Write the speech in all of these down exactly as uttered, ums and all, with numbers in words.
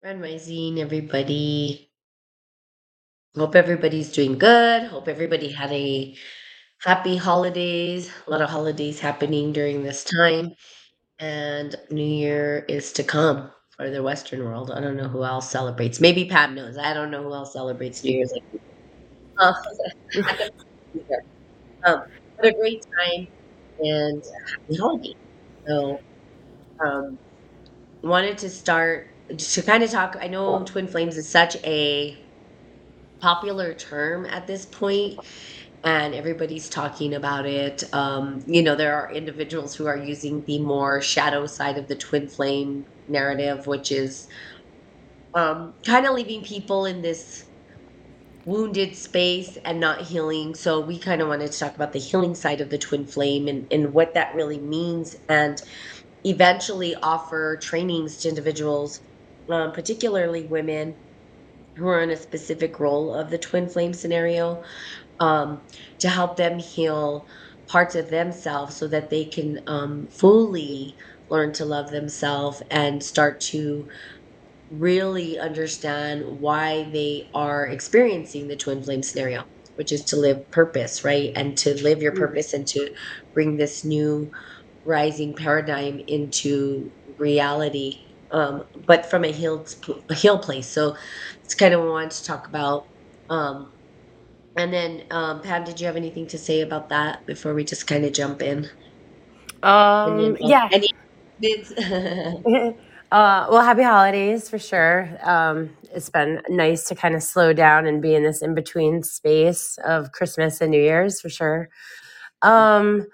Grand Rising, everybody. Hope everybody's doing good. Hope everybody had a happy holidays. A lot of holidays happening during this time. And New Year is to come for the Western world. I don't know who else celebrates. Maybe Pam knows. I don't know who else celebrates New Year's. Like, oh, I don't know either. Um, What a great time and happy holiday. So, um, wanted to start to kind of talk. I know twin flames is such a popular term at this point, and everybody's talking about it. Um, you know, there are individuals who are using the more shadow side of the twin flame narrative, which is um, kind of leaving people in this wounded space and not healing. So we kind of wanted to talk about the healing side of the twin flame and, and what that really means, and eventually offer trainings to individuals, um, particularly women who are in a specific role of the twin flame scenario, um, to help them heal parts of themselves so that they can um, fully learn to love themselves and start to really understand why they are experiencing the twin flame scenario, which is to live purpose, right? And to live your purpose and to bring this new rising paradigm into reality, um, but from a healed, a healed place. So it's kind of what I wanted to talk about. Um, and then, um, Pam, did you have anything to say about that before we just kind of jump in? Any Um, info? yeah. Any Uh, well, happy holidays for sure. Um, it's been nice to kind of slow down and be in this in between space of Christmas and New Year's for sure. Um,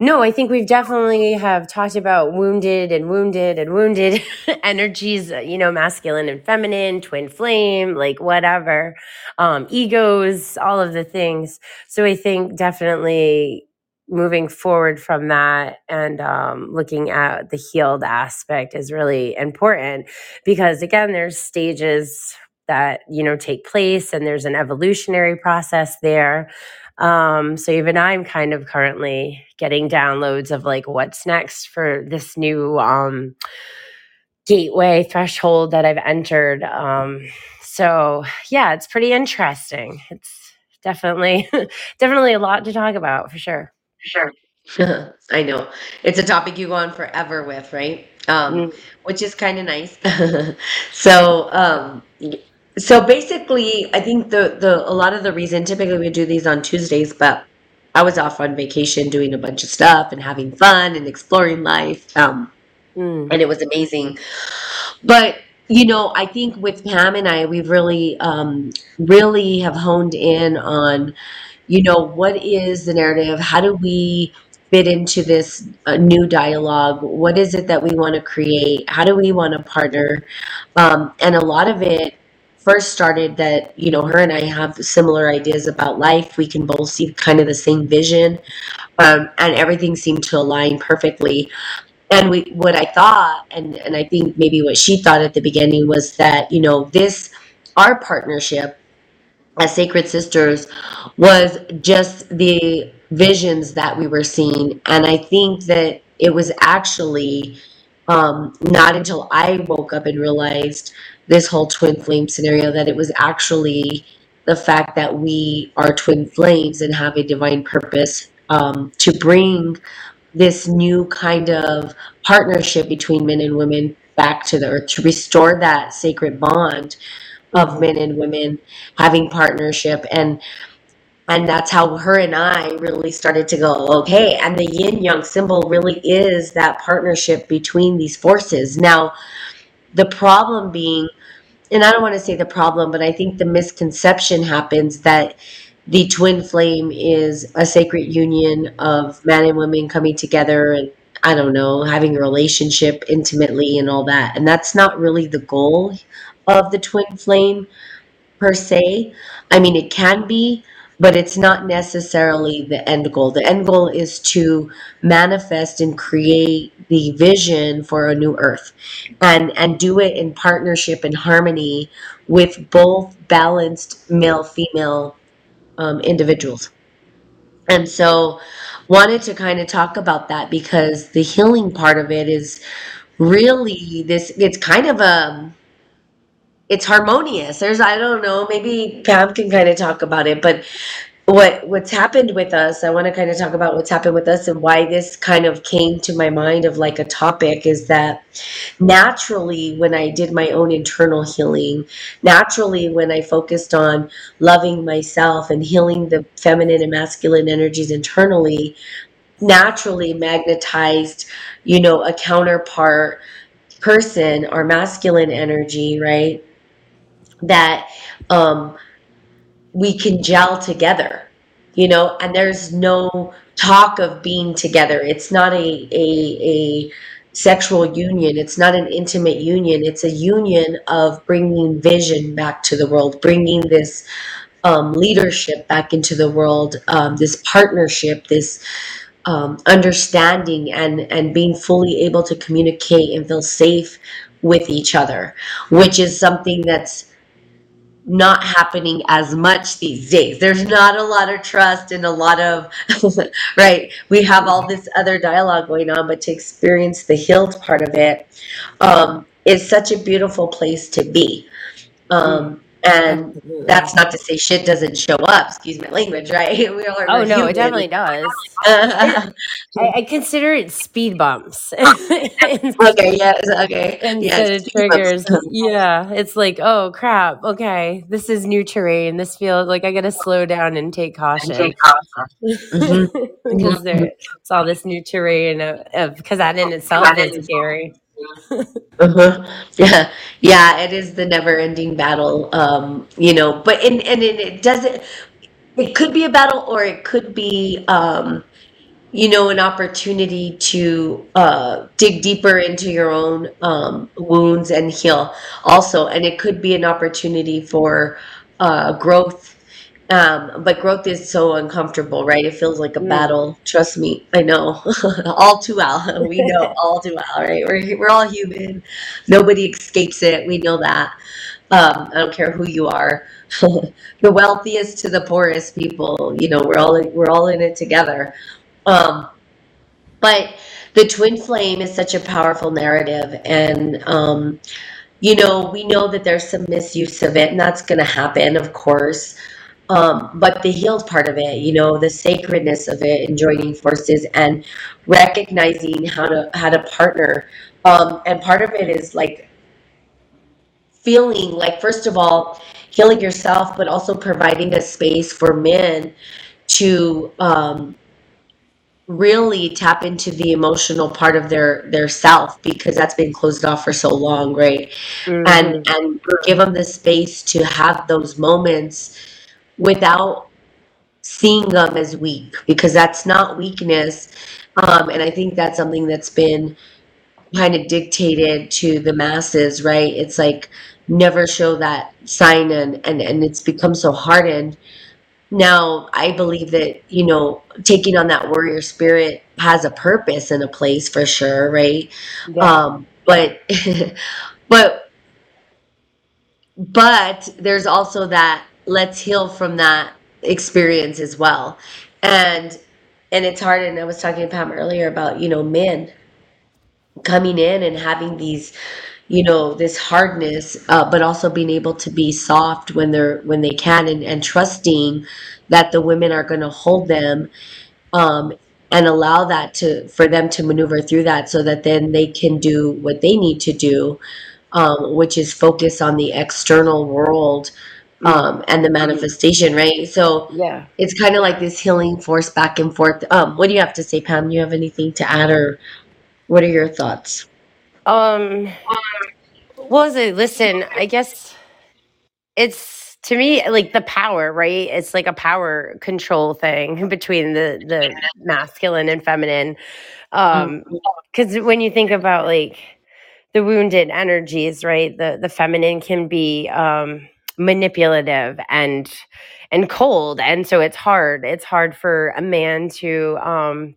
No, I think we've definitely have talked about wounded and wounded and wounded energies, uh, you know, masculine and feminine, twin flame, like whatever, um, egos, all of the things. So I think definitely moving forward from that and um, looking at the healed aspect is really important because, again, there's stages that, you know, take place and there's an evolutionary process there. Um, so even I'm kind of currently getting downloads of like what's next for this new um, gateway threshold that I've entered. Um, so yeah, it's pretty interesting. It's definitely definitely a lot to talk about for sure. Sure. I know. It's a topic you go on forever with, right? Um, Mm. Which is kind of nice. So, um, so basically, I think the the a lot of the reason typically we do these on Tuesdays, but I was off on vacation doing a bunch of stuff and having fun and exploring life, um, Mm. and it was amazing. But you know, I think with Pam and I, we really, um, really have honed in on, you know, what is the narrative? How do we fit into this uh, new dialogue? What is it that we want to create? How do we want to partner? Um, and a lot of it first started that, you know, her and I have similar ideas about life. We can both see kind of the same vision, um, and everything seemed to align perfectly. And we, what I thought, and, and I think maybe what she thought at the beginning was that, you know, this, our partnership as Sacred Sisters was just the visions that we were seeing. And I think that it was actually um, not until I woke up and realized this whole twin flame scenario that it was actually the fact that we are twin flames and have a divine purpose um, to bring this new kind of partnership between men and women back to the earth, to restore that sacred bond of men and women having partnership. And and that's how her and I really started to go, okay, and the yin yang symbol really is that partnership between these forces. Now, the problem being, and I don't want to say the problem, but I think the misconception happens that the twin flame is a sacred union of man and women coming together and, I don't know, having a relationship intimately and all that. And that's not really the goal of the twin flame per se. I mean, it can be, but it's not necessarily the end goal. The end goal is to manifest and create the vision for a new earth, and and do it in partnership and harmony with both balanced male female um, individuals. And so wanted to kind of talk about that because the healing part of it is really this, it's kind of a it's harmonious. There's, I don't know, maybe Pam can kind of talk about it, but what what's happened with us, I want to kind of talk about what's happened with us and why this kind of came to my mind of like a topic, is that naturally when I did my own internal healing, naturally when I focused on loving myself and healing the feminine and masculine energies internally, naturally magnetized, you know, a counterpart person or masculine energy, right? That um, we can gel together, you know, and there's no talk of being together. It's not a, a, a sexual union. It's not an intimate union. It's a union of bringing vision back to the world, bringing this um, leadership back into the world, um, this partnership, this Um, understanding and, and being fully able to communicate and feel safe with each other, which is something that's not happening as much these days. There's not a lot of trust and a lot of, right? We have all this other dialogue going on, but to experience the healed part of it um, is such a beautiful place to be. Um, and that's not to say shit doesn't show up, excuse my language, right? We all are oh, no, human. It definitely does. Uh, I, I consider it speed bumps. okay, yes, okay. Instead yes, of triggers. Yeah, it's like, oh, crap, okay, this is new terrain. This feels like I got to slow down and take caution. And take caution. Mm-hmm. Because there, it's all this new terrain, because that in itself that is scary. uh-huh. Yeah, yeah, it is the never-ending battle, um, you know. But and and it doesn't. It could be a battle, or it could be, um, you know, an opportunity to uh, dig deeper into your own um, wounds and heal. Also, and it could be an opportunity for uh, growth. Um, but growth is so uncomfortable, right? It feels like a mm. battle. Trust me, I know. all too well. We know all too well, right? We're we're all human. Nobody escapes it. We know that. Um, I don't care who you are, the wealthiest to the poorest people. You know, we're all we're all in it together. Um, but the twin flame is such a powerful narrative, and um, you know, we know that there's some misuse of it, and that's going to happen, of course. Um, but the healed part of it, you know, the sacredness of it, and joining forces and recognizing how to how to partner. Um, and part of it is like feeling like, first of all, healing yourself, but also providing a space for men to um, really tap into the emotional part of their their self, because that's been closed off for so long, right? Mm-hmm. And and give them the space to have those moments without seeing them as weak, because that's not weakness. Um, and I think that's something that's been kind of dictated to the masses, right? It's like, never show that sign, and, and, and it's become so hardened. Now, I believe that, you know, taking on that warrior spirit has a purpose and a place for sure, right? Yeah. Um, but, but, but there's also that, let's heal from that experience as well. And and it's hard, and I was talking to Pam earlier about, you know, men coming in and having these, you know, this hardness, uh, but also being able to be soft when they're when they can, and, and trusting that the women are going to hold them um, and allow that to for them to maneuver through that, so that then they can do what they need to do, um, which is focus on the external world um and the manifestation, right? So yeah, it's kind of like this healing force back and forth. Um what do you have to say, Pam? Do you have anything to add, or what are your thoughts? Um well, as I listen, I guess it's, to me, like the power, right? It's like a power control thing between the the masculine and feminine, um because when you think about like the wounded energies, right, the the feminine can be um manipulative and and cold, and so it's hard it's hard for a man to um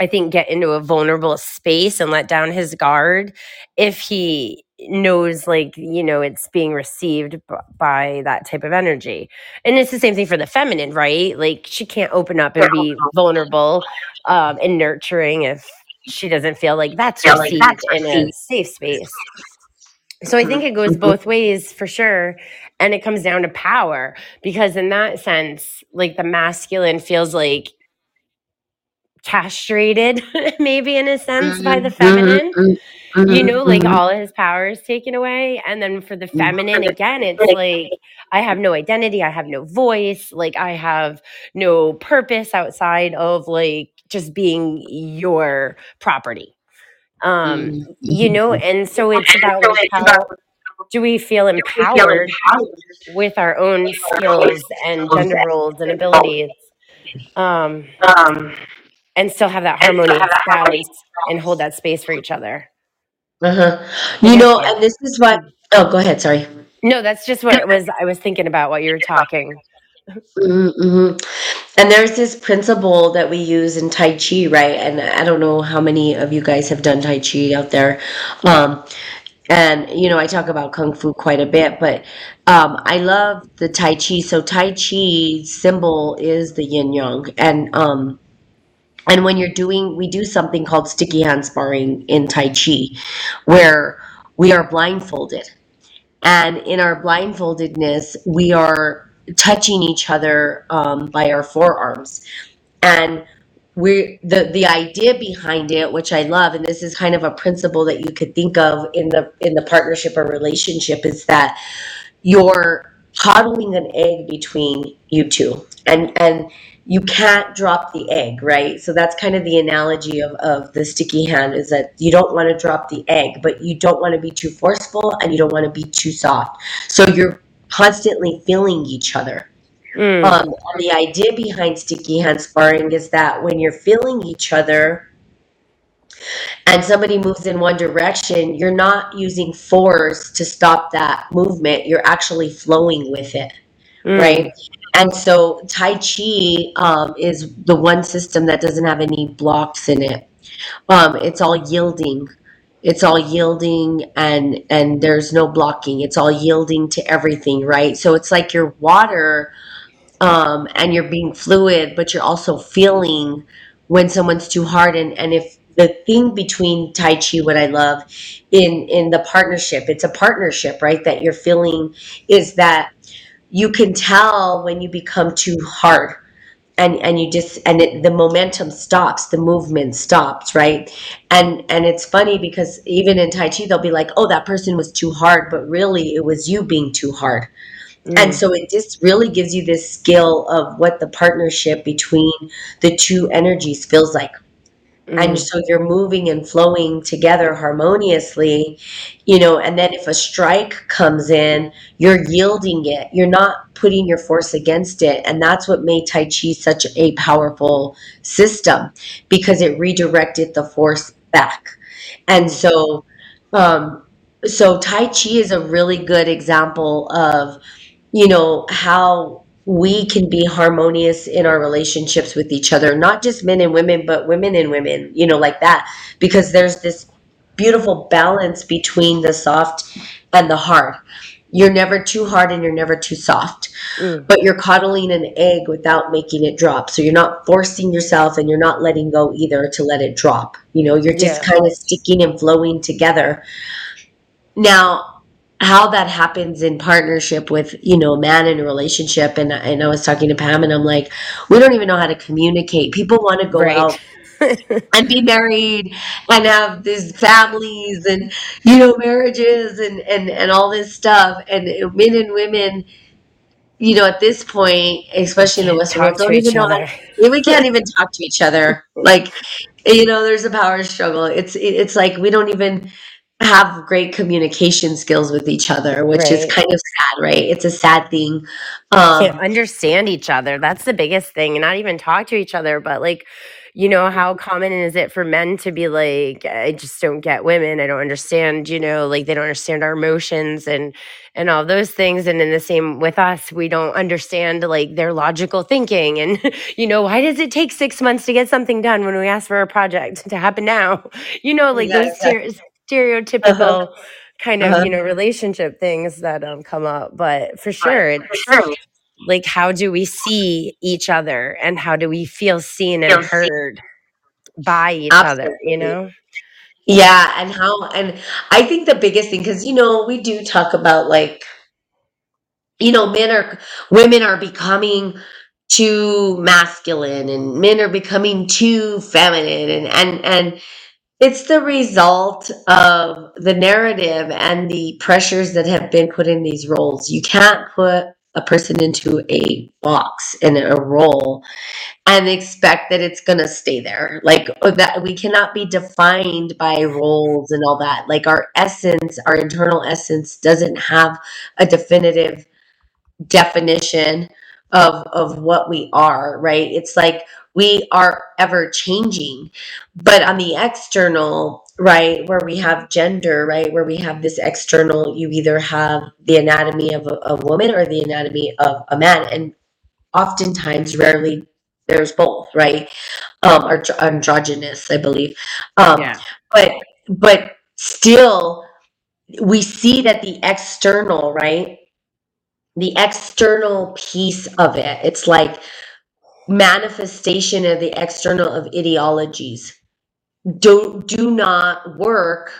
I think get into a vulnerable space and let down his guard if he knows, like, you know, it's being received b- by that type of energy. And it's the same thing for the feminine, right? Like, she can't open up and be vulnerable um and nurturing if she doesn't feel like that's received in a safe space. So I think it goes both ways for sure. And it comes down to power, because in that sense, like the masculine feels like castrated maybe in a sense by the feminine, you know, like all his power is taken away. And then for the feminine, again, it's like, I have no identity. I have no voice. Like I have no purpose outside of like just being your property. Um, you know, and so it's about like, how do we feel empowered with our own skills and gender roles and abilities, um, and still have that harmonious balance and hold that space for each other. Uh-huh. You know, and this is what, oh, go ahead. Sorry. No, that's just what it was. I was thinking about while you were talking. Mm-hmm. And there's this principle that we use in Tai Chi, right? And I don't know how many of you guys have done Tai Chi out there. Um, and, you know, I talk about Kung Fu quite a bit, but um, I love the Tai Chi. So Tai Chi symbol is the yin yang. And, um, and when you're doing, we do something called sticky hand sparring in Tai Chi, where we are blindfolded. And in our blindfoldedness, we are touching each other um, by our forearms. And we the the idea behind it, which I love, and this is kind of a principle that you could think of in the in the partnership or relationship, is that you're coddling an egg between you two, and and you can't drop the egg, right? So that's kind of the analogy of, of the sticky hand, is that you don't want to drop the egg, but you don't want to be too forceful and you don't want to be too soft. So you're constantly feeling each other. Mm. Um, and the idea behind sticky hand sparring is that when you're feeling each other and somebody moves in one direction, you're not using force to stop that movement. You're actually flowing with it, mm. right? And so Tai Chi um, is the one system that doesn't have any blocks in it. Um, it's all yielding. It's all yielding and and there's no blocking. It's all yielding to everything, right? So it's like you're water um, and you're being fluid, but you're also feeling when someone's too hard. And, and if the thing between Tai Chi, what I love in, in the partnership, it's a partnership, right, that you're feeling, is that you can tell when you become too hard. And and you just and it, the momentum stops, the movement stops, right? And and it's funny because even in Tai Chi, they'll be like, "Oh, that person was too hard," but really it was you being too hard. Mm. And so it just really gives you this skill of what the partnership between the two energies feels like. Mm. And so you're moving and flowing together harmoniously, you know. And then if a strike comes in, you're yielding it. You're not putting your force against it. And that's what made Tai Chi such a powerful system, because it redirected the force back. And so, um, so Tai Chi is a really good example of, you know, how we can be harmonious in our relationships with each other, not just men and women, but women and women, you know, like that, because there's this beautiful balance between the soft and the hard. You're never too hard and you're never too soft, mm. but you're coddling an egg without making it drop. So you're not forcing yourself and you're not letting go either to let it drop. You know, you're just yeah. kind of sticking and flowing together. Now, how that happens in partnership with, you know, a man in a relationship. And, and I was talking to Pam and I'm like, we don't even know how to communicate. People want to go right. out and be married and have these families and, you know, marriages and, and, and all this stuff. And men and women, you know, at this point, especially in the Western world, don't even know that we can't even talk to each other. Like, you know, there's a power struggle. It's, it, it's like, we don't even have great communication skills with each other, which right. is kind of sad, right? It's a sad thing. Um, can't understand each other. That's the biggest thing. And not even talk to each other, but like, you know, how common is it for men to be like, I just don't get women. I don't understand, you know, like they don't understand our emotions and, and all those things. And then the same with us, we don't understand like their logical thinking. And, you know, why does it take six months to get something done when we ask for a project to happen now? You know, like yeah, those exactly. ter- stereotypical uh-huh. kind of, uh-huh. you know, relationship things that um, come up. But for sure, it's sure. like, how do we see each other and how do we feel seen and heard by each Absolutely. Other, you know? Yeah, and how, and I think the biggest thing, because you know, we do talk about like, you know, men are, women are becoming too masculine and men are becoming too feminine, and and and it's the result of the narrative and the pressures that have been put in these roles. You can't put a person into a box, in a role, and expect that it's going to stay there. Like, or that we cannot be defined by roles and all that. Like, our essence, our internal essence doesn't have a definitive definition of of what we are, right? It's like we are ever changing. But on the external, right, where we have gender, right, where we have this external, you either have the anatomy of a, a woman or the anatomy of a man, and oftentimes, rarely, there's both, right? Um, or androgynous, I believe. Um, Yeah. but but still, we see that the external, right, the external piece of it, it's like manifestation of the external of ideologies do do not work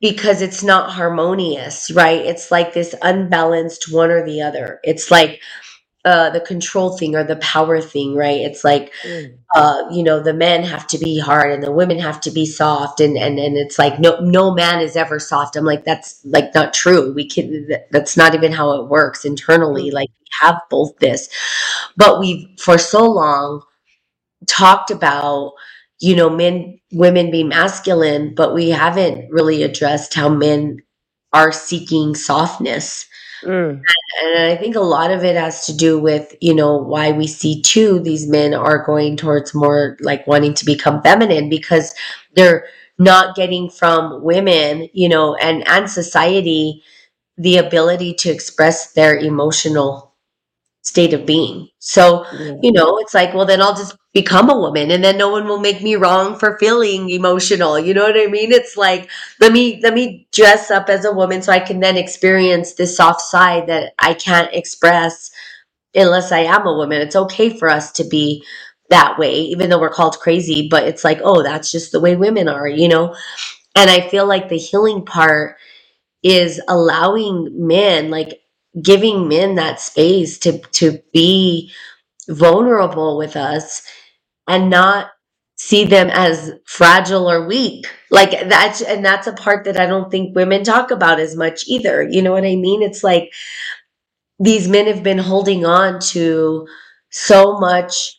because it's not harmonious, right? It's like this unbalanced one or the other. It's like uh, the control thing or the power thing, right? It's like Mm. uh, you know, the men have to be hard and the women have to be soft, and and and it's like no no man is ever soft. I'm like, that's like not true. We can that- that's not even how it works internally. Like, we have both this, but we've for so long talked about, you know, men, women be masculine, but we haven't really addressed how men are seeking softness. Mm. And I think a lot of it has to do with, you know, why we see too these men are going towards more like wanting to become feminine, because they're not getting from women, you know, and and society, the ability to express their emotional state of being. So, Yeah. you know, it's like, well, then I'll just become a woman and then no one will make me wrong for feeling emotional. You know what I mean? It's like, let me let me dress up as a woman so I can then experience this soft side that I can't express unless I am a woman. It's okay for us to be that way, even though we're called crazy, but it's like, oh, that's just the way women are, you know? And I feel like the healing part is allowing men, like giving men that space to to be vulnerable with us and not see them as fragile or weak. Like that's and that's a part that I don't think women talk about as much either. You know what I mean? It's like these men have been holding on to so much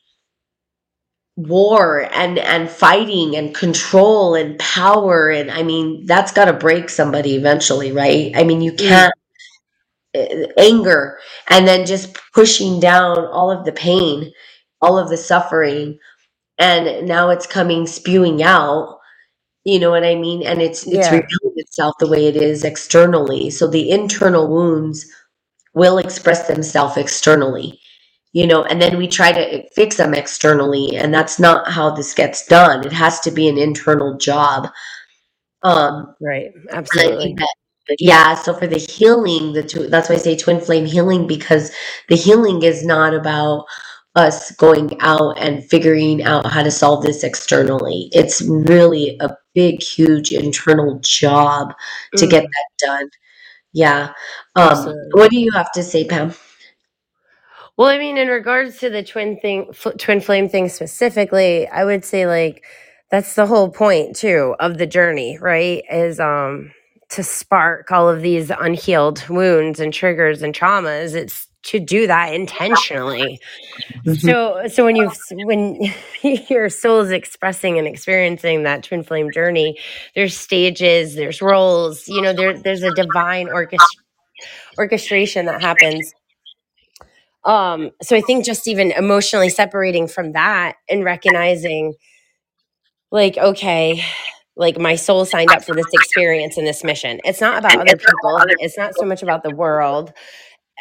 war and and fighting and control and power, and I mean, that's got to break somebody eventually, right? I mean, you Mm. can't uh, anger and then just pushing down all of the pain, all of the suffering, and now it's coming spewing out, you know what I mean? And it's it's Yeah. revealing itself the way it is externally. So the internal wounds will express themselves externally, you know, and then we try to fix them externally, and that's not how this gets done. It has to be an internal job. Um, Right. and I think Absolutely. that, yeah, so for the healing, the two, that's why I say twin flame healing, because the healing is not about us going out and figuring out how to solve this externally. It's really a big, huge internal job to get Mm. that done. Yeah. Um, Absolutely. what do you have to say, Pam? Well, I mean, in regards to the twin thing, fl- twin flame thing specifically, I would say like that's the whole point too of the journey, right? Is um to spark all of these unhealed wounds and triggers and traumas. It's to do that intentionally. Mhm. So, so when you have when your soul is expressing and experiencing that twin flame journey, there's stages, there's roles, you know, there there's a divine orchestra orchestration that happens. Um, so I think just even emotionally separating from that and recognizing, like, okay, like my soul signed up for this experience and this mission. It's not about other people. It's not so much about the world.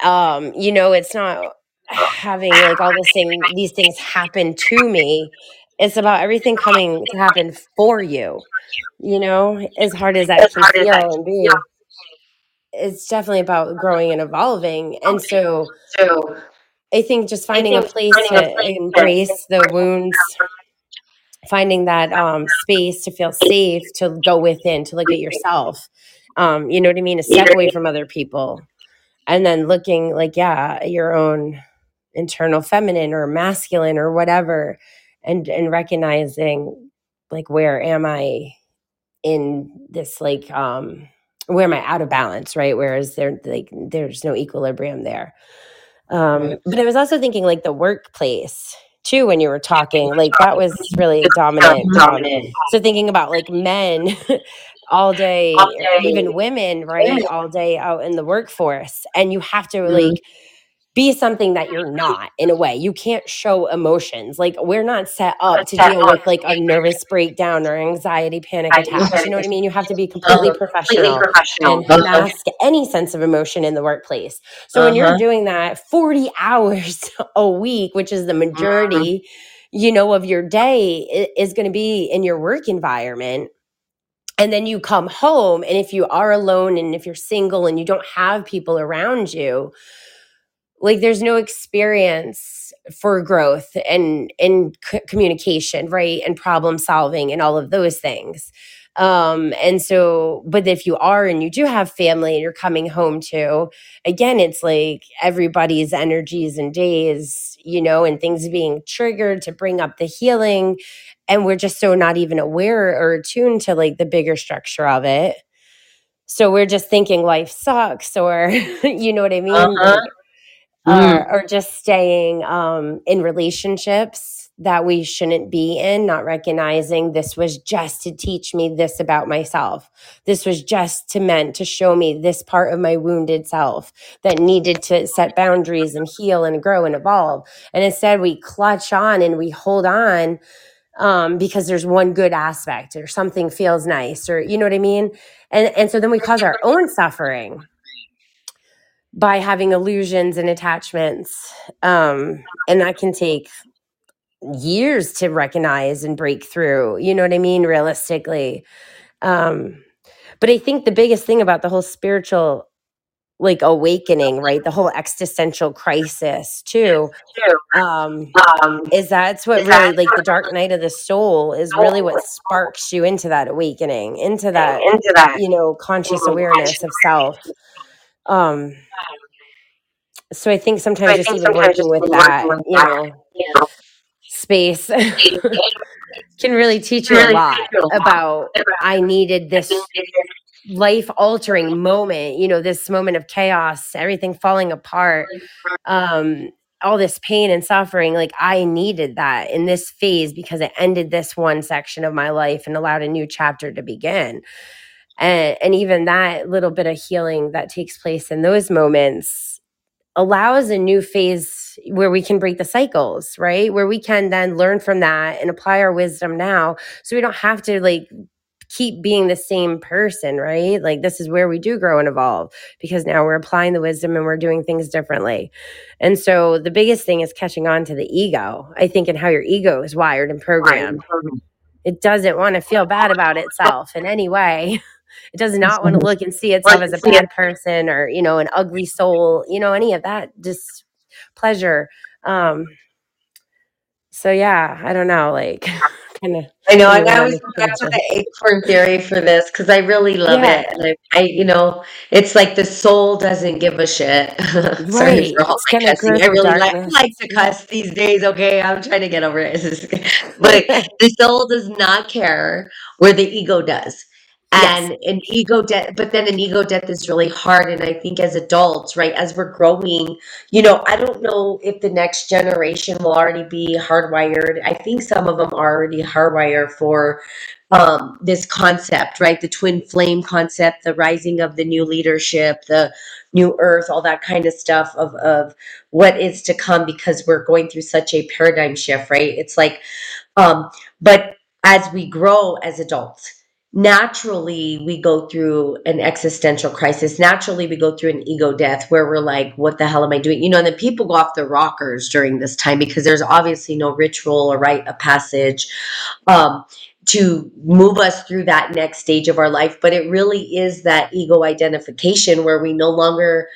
Um, you know, it's not having like all this thing, these things happen to me. It's about everything coming to happen for you. You know, as hard as that can feel and be, it's definitely about growing and evolving. And so So I think just I finding a think place finding a to place that embrace the wounds finding that um, space to feel safe, to go within, to look at yourself, um, you know what I mean? A step away from other people. And then looking like, yeah, your own internal feminine or masculine or whatever, and and recognizing like, where am I in this, like, um, where am I out of balance, right? Whereas there, like, there's no equilibrium there. Um, but I was also thinking like the workplace too, when you were talking, like that was really dominant. dominant. So thinking about like men all day, all day. even women, right? Yeah. All day out in the workforce, and you have to mm-hmm. like be something that you're not in a way. You can't show emotions. Like we're not set up That's to deal up. with like a nervous breakdown or anxiety, panic I attacks. Understand. You know what I mean? You have to be completely uh, professional, professional and uh-huh. mask any sense of emotion in the workplace. So uh-huh. when you're doing that forty hours a week, which is the majority, uh-huh. you know, of your day is going to be in your work environment. And then you come home, and if you are alone and if you're single and you don't have people around you, like there's no experience for growth and and c- communication, right? And problem solving and all of those things. Um, and so, but if you are and you do have family and you're coming home to, again, it's like everybody's energies and days, you know, and things being triggered to bring up the healing. And we're just so not even aware or attuned to like the bigger structure of it. So we're just thinking life sucks, or you know what I mean? Uh-huh. Mm. Or, or just staying um, in relationships that we shouldn't be in, not recognizing this was just to teach me this about myself. This was just to meant to show me this part of my wounded self that needed to set boundaries and heal and grow and evolve. And instead we clutch on and we hold on um, because there's one good aspect or something feels nice, or you know what I mean? And, and so then we cause our own suffering by having illusions and attachments. Um, and that can take years to recognize and break through, you know what I mean, realistically. Um, but I think the biggest thing about the whole spiritual, like, awakening, right, the whole existential crisis too, um, is that's what really, like, the dark night of the soul is really what sparks you into that awakening, into that, you know, conscious awareness of self. Um, so I think sometimes I just think even sometimes working, just with that, working with that, you know, yeah. space can really teach you really a lot about, about I needed this life-altering moment, you know, this moment of chaos, everything falling apart, um, all this pain and suffering. Like I needed that in this phase because it ended this one section of my life and allowed a new chapter to begin. And, and even that little bit of healing that takes place in those moments allows a new phase where we can break the cycles, right? Where we can then learn from that and apply our wisdom now. So we don't have to like keep being the same person, right? Like this is where we do grow and evolve because now we're applying the wisdom and we're doing things differently. And so the biggest thing is catching on to the ego, I think, and how your ego is wired and programmed. It doesn't want to feel bad about itself in any way. It does not want to look and see itself as a bad person or, you know, an ugly soul, you know, any of that displeasure. Um, so, yeah, I don't know, like, kind of. I know, and I always go back to the acorn theory for this because I really love yeah. it. Like, I, you know, it's like the soul doesn't give a shit. Sorry for all my cussing. I really like, like to cuss these days, okay? I'm trying to get over it. But the soul does not care where the ego does. And yes. an ego death, but then an ego death is really hard. And I think as adults, right, as we're growing, you know, I don't know if the next generation will already be hardwired. I think some of them are already hardwired for um, this concept, right? The twin flame concept, the rising of the new leadership, the new earth, all that kind of stuff of, of what is to come because we're going through such a paradigm shift, right? It's like, um, but as we grow as adults, naturally we go through an existential crisis. Naturally we go through an ego death where we're like, what the hell am I doing? You know, and then people go off the rockers during this time because there's obviously no ritual or rite of passage um, to move us through that next stage of our life. But it really is that ego identification where we no longer,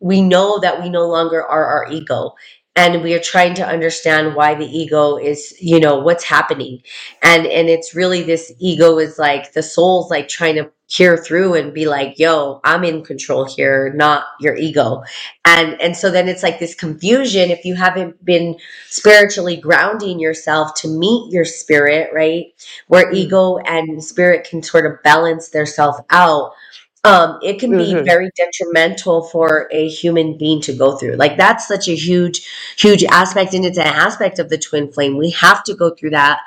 we know that we no longer are our ego. and we are trying to understand why the ego is, you know, what's happening. And and it's really this ego is like the soul's like trying to hear through and be like, yo, I'm in control here, not your ego. And and so then it's like this confusion if you haven't been spiritually grounding yourself to meet your spirit, right? Where mm-hmm. ego and spirit can sort of balance themselves out. Um, it can be mm-hmm. very detrimental for a human being to go through. Like that's such a huge, huge aspect. And it's an aspect of the twin flame. We have to go through that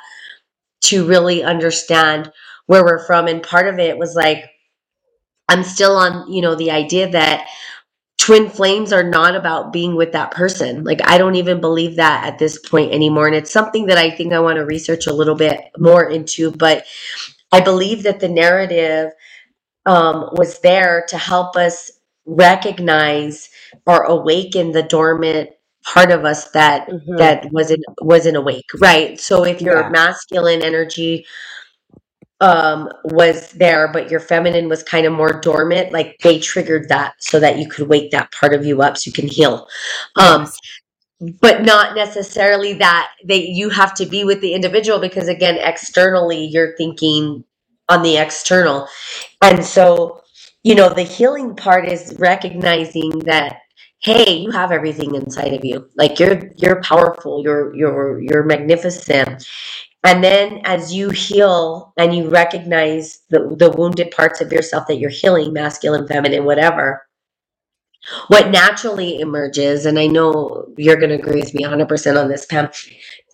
to really understand where we're from. And part of it was like, I'm still on, you know, the idea that twin flames are not about being with that person. Like, I don't even believe that at this point anymore. And it's something that I think I want to research a little bit more into, but I believe that the narrative Um, was there to help us recognize or awaken the dormant part of us that mm-hmm. that wasn't wasn't awake, right? So if your yeah. masculine energy um, was there, but your feminine was kind of more dormant, like they triggered that so that you could wake that part of you up so you can heal. Um, yes. But not necessarily that they you have to be with the individual, because again, externally you're thinking on the external. And so, you know, the healing part is recognizing that, hey, you have everything inside of you. Like you're, you're powerful, you're, you're, you're magnificent. And then as you heal and you recognize the, the wounded parts of yourself that you're healing, masculine, feminine, whatever, what naturally emerges, and I know you're going to agree with me one hundred percent on this, Pam,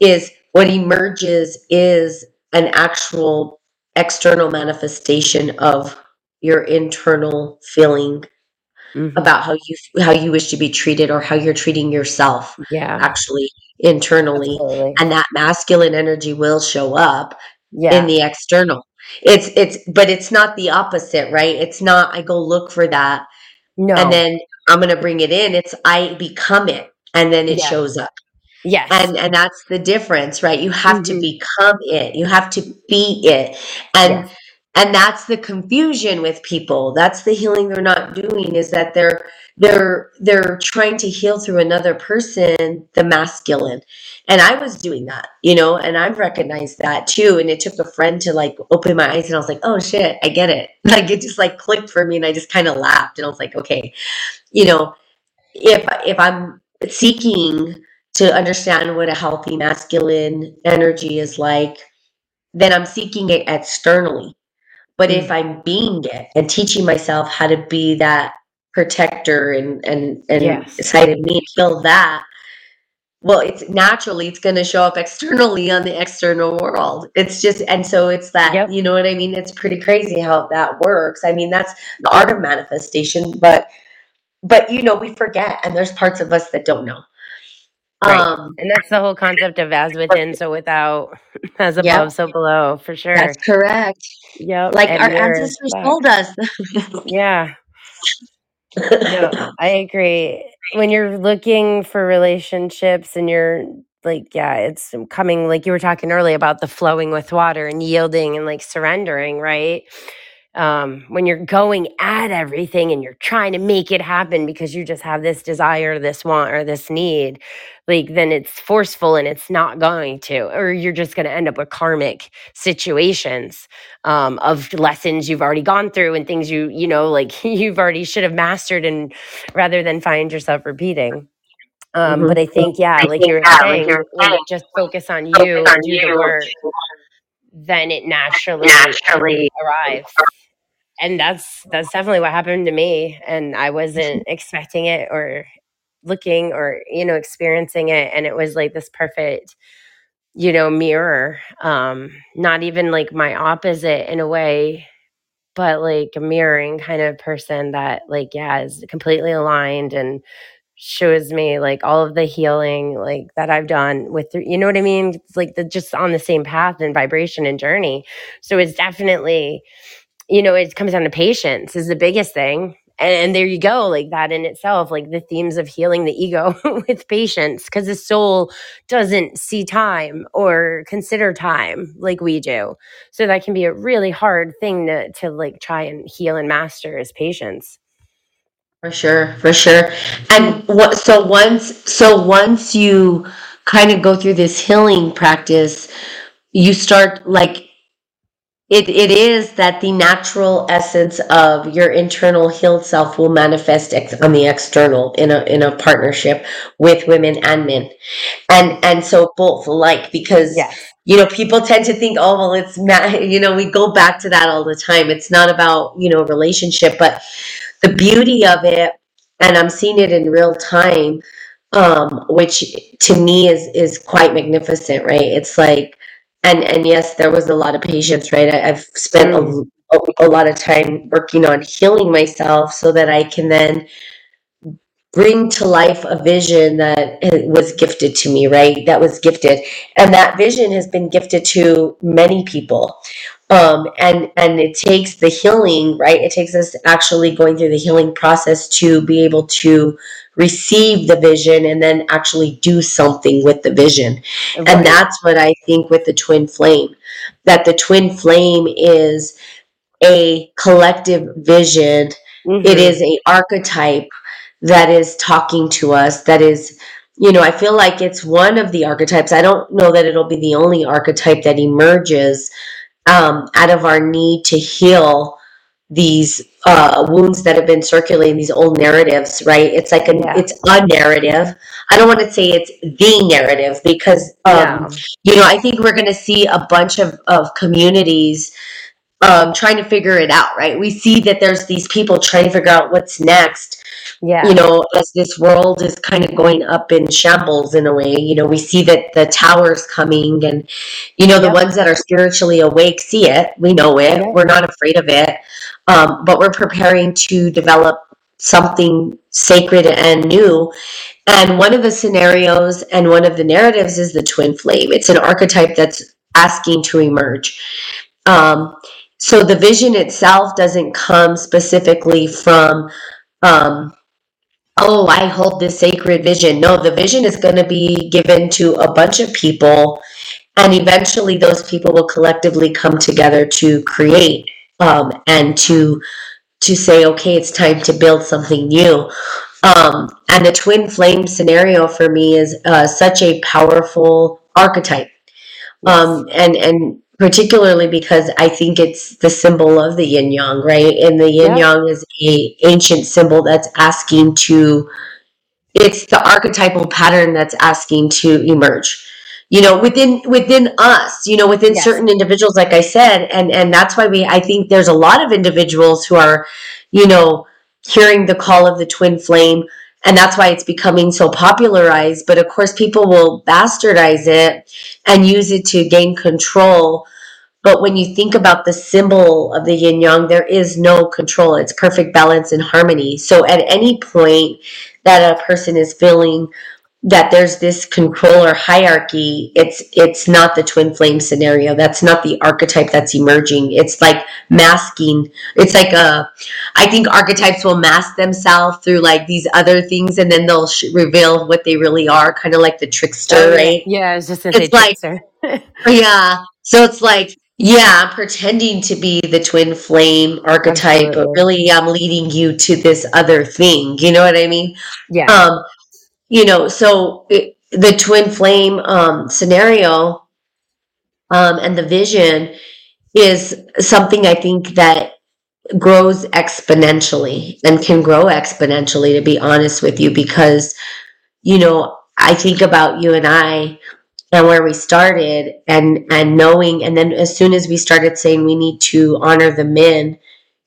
is what emerges is an actual external manifestation of your internal feeling mm-hmm. about how you how you wish to be treated or how you're treating yourself yeah. actually internally. Absolutely. And that masculine energy will show up yeah. in the external. It's it's but it's not the opposite, right? It's not I go look for that no. and then I'm going to bring it in. It's I become it and then it yeah. shows up. Yes. And and that's the difference, right? You have mm-hmm. to become it. You have to be it. And yes. and that's the confusion with people. That's the healing they're not doing, is that they're they're they're trying to heal through another person, the masculine. And I was doing that, you know, and I've recognized that too. And it took a friend to like open my eyes and I was like, oh shit, I get it. Like it just like clicked for me and I just kind of laughed and I was like, okay, you know, if if I'm seeking to understand what a healthy masculine energy is like, then I'm seeking it externally. But mm. if I'm being it and teaching myself how to be that protector and and and yes. inside of me, feel that, well, it's naturally it's going to show up externally on the external world. It's just, and so it's that, yep. you know what I mean? It's pretty crazy how that works. I mean, that's the art of manifestation, but but you know, we forget, and there's parts of us that don't know. Right. Um, and that's the whole concept of as within, so without, as above, yep. so below, for sure. That's correct. Yep. Like and our ancestors back. told us. yeah. No, I agree. When you're looking for relationships and you're like, yeah, it's coming, like you were talking earlier about the flowing with water and yielding and like surrendering, right? Um, when you're going at everything and you're trying to make it happen because you just have this desire, this want, or this need, like then it's forceful and it's not going to, or you're just going to end up with karmic situations um, of lessons you've already gone through and things you, you know, like you've already should have mastered, and rather than find yourself repeating. Um, mm-hmm. But I think, yeah, like you were saying, like, just focus on you and do the work, then it naturally, naturally arrives. And that's that's definitely what happened to me, and I wasn't expecting it or looking or, you know, experiencing it, and it was like this perfect, you know, mirror, um, not even like my opposite in a way, but like a mirroring kind of person that like, yeah, is completely aligned and shows me like all of the healing like that I've done with, you know what I mean? It's like the, just on the same path and vibration and journey. So it's definitely, you know, it comes down to patience is the biggest thing. And, and there you go, like that in itself, like the themes of healing the ego with patience, because the soul doesn't see time or consider time like we do. So that can be a really hard thing to, to like try and heal and master is patience. For sure, for sure. And what, so once, so once you kind of go through this healing practice, you start like it. It is that the natural essence of your internal healed self will manifest ex- on the external in a in a partnership with women and men, and and so both alike because. Yes. You know, people tend to think, oh, well, it's, ma-. you know, we go back to that all the time. It's not about, you know, relationship, but the beauty of it, and I'm seeing it in real time, um, which to me is, is quite magnificent, right? It's like, and, and yes, there was a lot of patience, right? I, I've spent a, a lot of time working on healing myself so that I can then bring to life a vision that was gifted to me, right? That was gifted. And that vision has been gifted to many people. Um, and, and it takes the healing, right? It takes us actually going through the healing process to be able to receive the vision and then actually do something with the vision. Right. And that's what I think with the twin flame, that the twin flame is a collective vision. Mm-hmm. It is an archetype that is talking to us, that is, you know, I feel like it's one of the archetypes. I don't know that it'll be the only archetype that emerges um, out of our need to heal these uh, wounds that have been circulating, these old narratives, right? It's like a, yeah. it's a narrative. I don't want to say it's the narrative because, um, yeah. you know, I think we're going to see a bunch of, of communities um, trying to figure it out, right? We see that there's these people trying to figure out what's next. Yeah, you know, as this world is kind of going up in shambles in a way, you know, we see that the tower's coming and, you know, the yep. ones that are spiritually awake see it. We know it. Yep. We're not afraid of it. Um, but we're preparing to develop something sacred and new. And one of the scenarios and one of the narratives is the twin flame. It's an archetype that's asking to emerge. Um, so the vision itself doesn't come specifically from... Um, oh, I hold this sacred vision. No, the vision is going to be given to a bunch of people, and eventually those people will collectively come together to create um, and to to say, okay, it's time to build something new. Um, and the twin flame scenario for me is uh, such a powerful archetype, um, and and particularly because I think it's the symbol of the yin yang, right? And the yin yeah. yang is a ancient symbol that's asking to, it's the archetypal pattern that's asking to emerge, you know, within, within us, you know, within yes. certain individuals, like I said, and, and that's why we, I think there's a lot of individuals who are, you know, hearing the call of the twin flame, and that's why it's becoming so popularized. But of course, people will bastardize it and use it to gain control. But when you think about the symbol of the yin yang, there is no control. It's perfect balance and harmony. So at any point that a person is feeling that there's this control or hierarchy, it's it's not the twin flame scenario. That's not the archetype that's emerging. It's like masking. It's like a, I think archetypes will mask themselves through like these other things, and then they'll sh- reveal what they really are, kind of like the trickster, right? Yeah, it's just it's like trickster. yeah. So it's like yeah, I'm pretending to be the twin flame archetype, Absolutely. But really I'm leading you to this other thing. You know what I mean? Yeah. Um, You know, so it, the twin flame um, scenario um, and the vision is something I think that grows exponentially and can grow exponentially, to be honest with you, because, you know, I think about you and I and where we started and, and knowing, and then as soon as we started saying we need to honor the men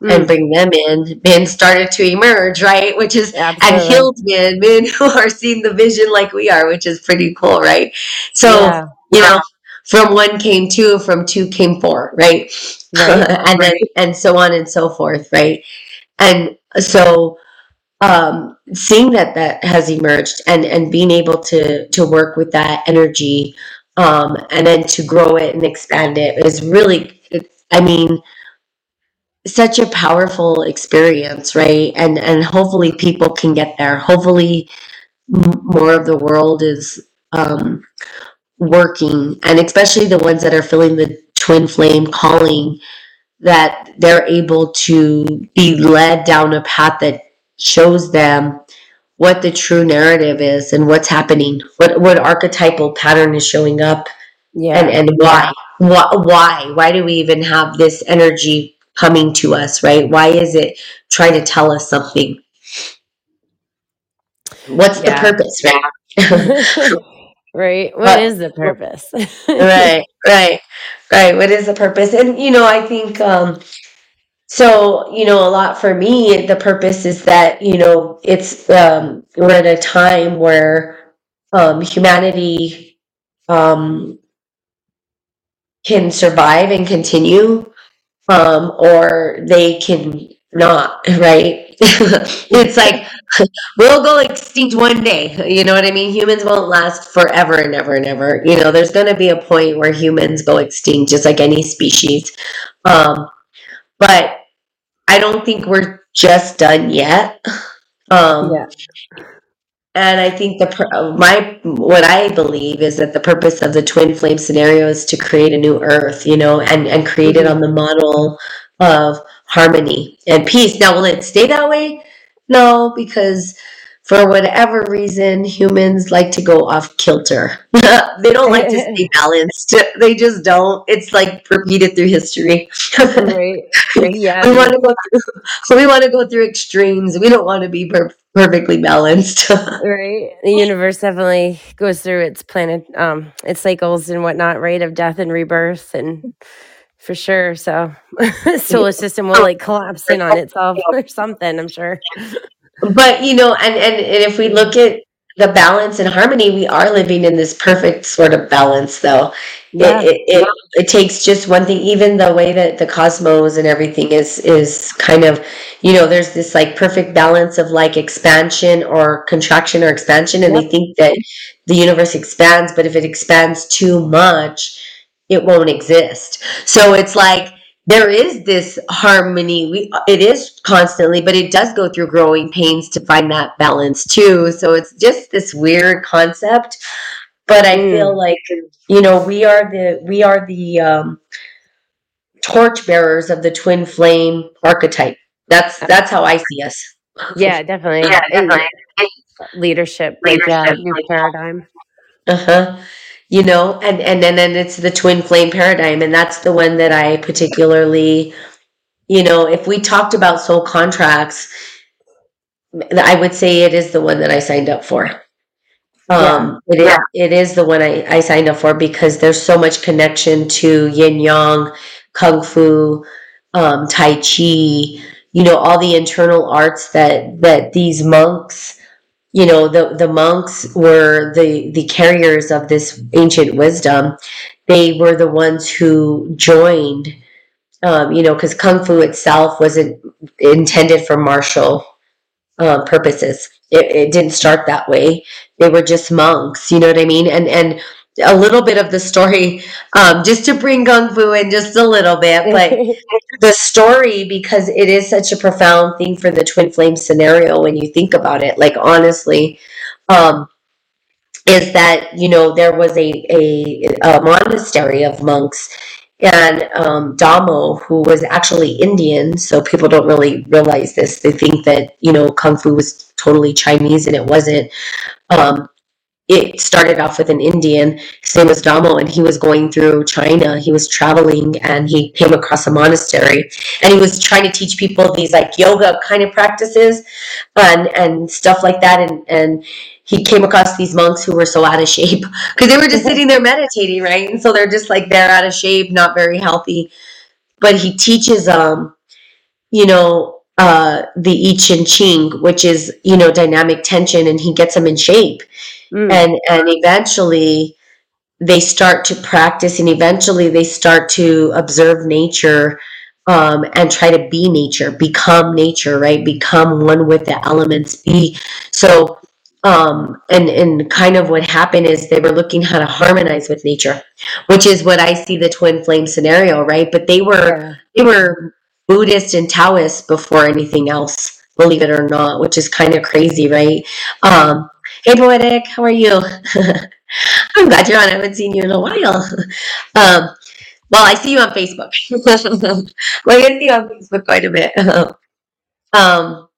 and bring them in, men started to emerge, right? Which is, Absolutely. And healed men, men who are seeing the vision like we are, which is pretty cool, right? So, yeah. you know, from one came two, from two came four, right? right. and right. then, and so on and so forth, right? And so, um, seeing that that has emerged and, and being able to, to work with that energy um, and then to grow it and expand it is really, I mean, such a powerful experience, right? And and hopefully people can get there. Hopefully more of the world is um, working, and especially the ones that are feeling the twin flame calling, that they're able to be led down a path that shows them what the true narrative is and what's happening, what what archetypal pattern is showing up, yeah, and, and why. why. Why? Why do we even have this energy coming to us, right? Why is it trying to tell us something? What's yeah. the purpose, right? Right? What but, is the purpose? right, right, right. What is the purpose? And, you know, I think... Um, So, you know, a lot for me, the purpose is that, you know, it's, um, we're at a time where, um, humanity, um, can survive and continue, um, or they can not, right? It's like, we'll go extinct one day. You know what I mean? Humans won't last forever and ever and ever. You know, there's going to be a point where humans go extinct, just like any species. Um, but I don't think we're just done yet. Um, yeah. And I think the my what I believe is that the purpose of the twin flame scenario is to create a new earth, you know, and, and create it on the model of harmony and peace. Now, will it stay that way? No, because for whatever reason, humans like to go off kilter. They don't like to stay balanced. They just don't. It's like repeated through history. Right. Yeah. We want to go through, so we want to go through extremes. We don't want to be per- perfectly balanced. Right. The universe definitely goes through its planet, um, its cycles and whatnot, right? Of death and rebirth, and for sure. So, solar system will like collapse in on itself or something, I'm sure. But, you know, and, and, and if we look at the balance and harmony, we are living in this perfect sort of balance, though. Yeah. It, it, it, it takes just one thing, even the way that the cosmos and everything is, is kind of, you know, there's this like perfect balance of like expansion or contraction or expansion. And yeah. they think that the universe expands, but if it expands too much, it won't exist. So it's like, there is this harmony. We, it is constantly, but it does go through growing pains to find that balance too. So it's just this weird concept, but I mm. feel like, you know, we are the, we are the um, torchbearers of the twin flame archetype. That's, that's how I see us. Yeah, definitely. Yeah, definitely. Leadership, Leadership. Like, uh, new paradigm. Uh-huh. You know, and, and, and then it's the twin flame paradigm. And that's the one that I particularly, you know, if we talked about soul contracts, I would say it is the one that I signed up for. Um, yeah. it, is, yeah. it is the one I, I signed up for because there's so much connection to yin yang, Kung Fu, um, Tai Chi, you know, all the internal arts that, that these monks, you know, the, the monks were the, the carriers of this ancient wisdom. They were the ones who joined, um, you know, because Kung Fu itself wasn't intended for martial uh, purposes. It, it didn't start that way. They were just monks, you know what I mean? And, and a little bit of the story, um, just to bring Kung Fu in just a little bit, but the story, because it is such a profound thing for the twin flame scenario when you think about it, like honestly, um, is that, you know, there was a, a, a monastery of monks, and um, Damo, who was actually Indian, so people don't really realize this. They think that, you know, Kung Fu was totally Chinese, and it wasn't. Um, It started off with an Indian, his name was Damo, and he was going through China. He was traveling, and he came across a monastery, and he was trying to teach people these like yoga kind of practices and, and stuff like that. And, and he came across these monks who were so out of shape because they were just sitting there meditating, right? And so they're just like, they're out of shape, not very healthy. But he teaches, um, you know, uh, the I Ching, which is, you know, dynamic tension, and he gets them in shape. Mm. And and eventually they start to practice, and eventually they start to observe nature, um, and try to be nature, become nature, right? Become one with the elements. Be so, um, and and kind of what happened is they were looking how to harmonize with nature, which is what I see the twin flame scenario, right? But they were they were Buddhist and Taoist before anything else, believe it or not, which is kind of crazy, right? Um, Hey, Poetic, how are you? I'm glad you're on. I haven't seen you in a while. Um, well, I see you on Facebook. Well, I see you on Facebook quite a bit. um,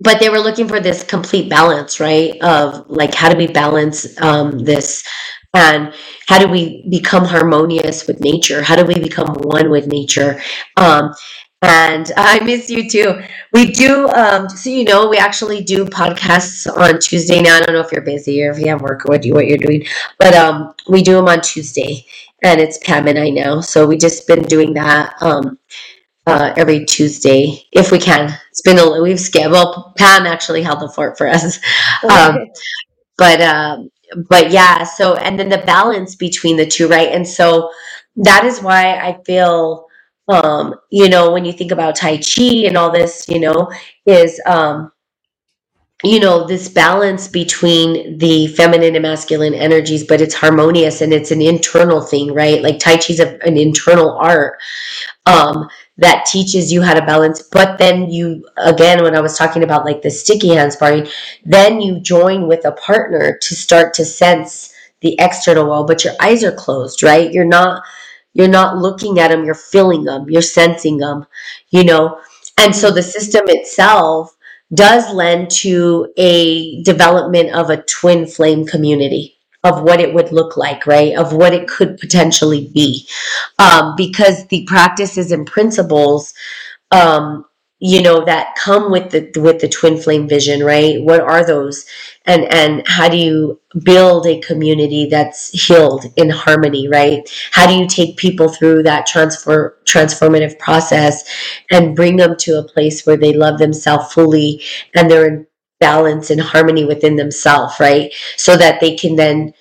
but they were looking for this complete balance, right? Of like, how do we balance um, this? And how do we become harmonious with nature? How do we become one with nature? Um, and I miss you too. We do, um, so you know, we actually do podcasts on Tuesday now. I don't know if you're busy or if you have work or what, you, what you're doing, but um, we do them on Tuesday, and it's Pam and I now. So we just been doing that um, uh, every Tuesday if we can. It's been a we've scared. Well, Pam actually held the fort for us, um, but. Um, But yeah, so, and then the balance between the two, right? And so that is why I feel, um, you know, when you think about Tai Chi and all this, you know, is, um, you know, this balance between the feminine and masculine energies, but it's harmonious and it's an internal thing, right? Like Tai Chi is an internal art, um, that teaches you how to balance. But then you, again, when I was talking about like the sticky hand sparring, then you join with a partner to start to sense the external world, but your eyes are closed, right? You're not, you're not looking at them. You're feeling them. You're sensing them, you know? And so the system itself does lend to a development of a twin flame community, of what it would look like, right? Of what it could potentially be. Um, because the practices and principles, um, you know, that come with the, with the twin flame vision, right? What are those? And, and how do you build a community that's healed in harmony, right? How do you take people through that transfer transformative process and bring them to a place where they love themselves fully and they're in balance and harmony within themselves, right? So that they can then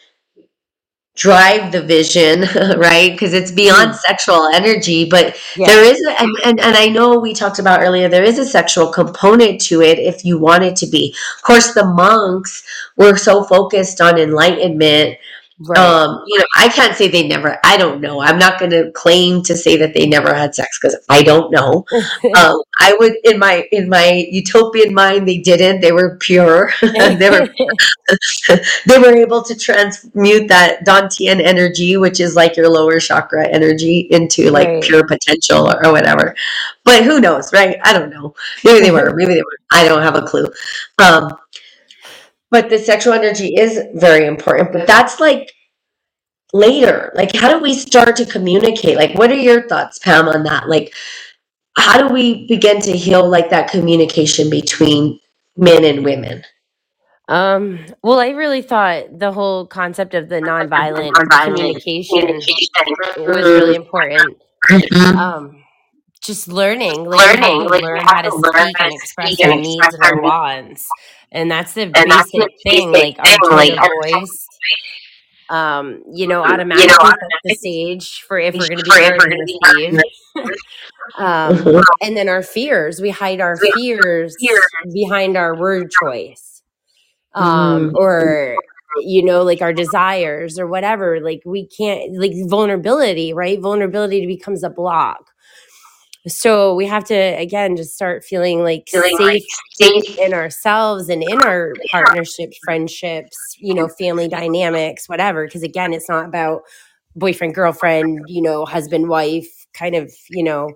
drive the vision, right? Because it's beyond mm. sexual energy, but yes. there is, a, and, and, and I know we talked about earlier, there is a sexual component to it if you want it to be. Of course, the monks were so focused on enlightenment. Right. Um, you know, I can't say they never, I don't know. I'm not going to claim to say that they never had sex because I don't know. um, I would, in my, in my utopian mind, they didn't, they were pure. they were, they were able to transmute that Dantian energy, which is like your lower chakra energy, into like right. pure potential or, or whatever, but who knows, right? I don't know. Maybe they were, maybe they were, I don't have a clue. Um, But the sexual energy is very important, but that's like later. Like, how do we start to communicate? Like, what are your thoughts, Pam, on that? Like, how do we begin to heal like that communication between men and women? Um, well, I really thought the whole concept of the nonviolent, nonviolent communication, communication was really important. Mm-hmm. Um, just learning, like, learning, like learn how to, to learn speak and express speak our and needs and our wants. And that's the and basic that's the thing, basic like our, like our voice, um, you know, automatically you know, sets the stage for if we're going to be heard and received. um, and then our fears, we hide our fears behind our word choice, um, mm. or, you know, like our desires or whatever. Like we can't, like vulnerability, right? Vulnerability becomes a block. So we have to, again, just start feeling like feeling safe, like safe in ourselves and in our partnerships, friendships, you know, family dynamics, whatever. Because, again, it's not about boyfriend, girlfriend, you know, husband, wife kind of, you know,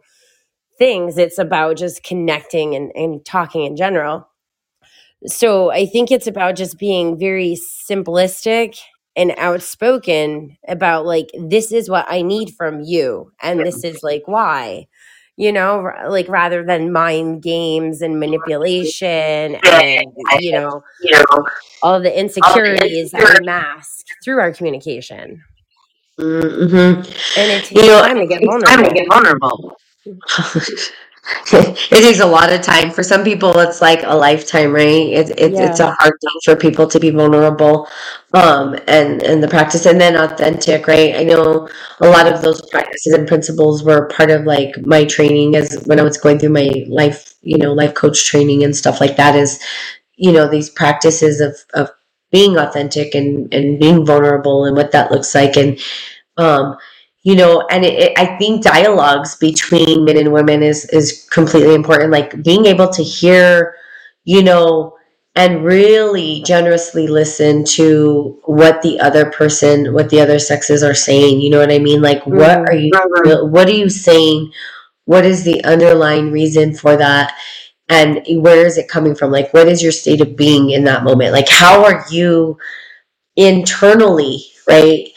things. It's about just connecting and, and talking in general. So I think it's about just being very simplistic and outspoken about like, this is what I need from you. And this is like, why? You know, like rather than mind games and manipulation and, you know, all the insecurities that we mask through our communication. Mm-hmm. And it takes you know, time to get vulnerable. Time to get vulnerable. It takes a lot of time. For some people, it's like a lifetime, right? It, it, yeah. It's a hard thing for people to be vulnerable um, and, and the practice. And then authentic, right? I know a lot of those practices and principles were part of like my training as when I was going through my life, you know, life coach training and stuff like that is, you know, these practices of, of being authentic and, and being vulnerable and what that looks like. And, um, you know, and it, it, I think dialogues between men and women is, is completely important. Like being able to hear, you know, and really generously listen to what the other person, what the other sexes are saying. You know what I mean? Like, mm-hmm. what are you, what are you saying? What is the underlying reason for that? and where is it coming from? Like, what is your state of being in that moment? Like, how are you internally, right?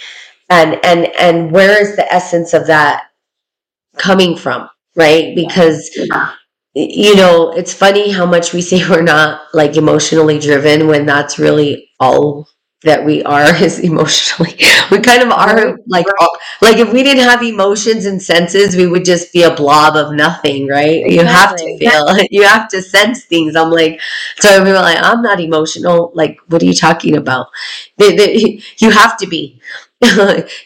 And and and where is the essence of that coming from, right? Because, you know, it's funny how much we say we're not like emotionally driven when that's really all that we are, is emotionally. We kind of are like, like if we didn't have emotions and senses, we would just be a blob of nothing, right? Exactly. You have to feel, you have to sense things. I'm like, so we were like, I'm not emotional. Like, what are you talking about? They, they, you have to be,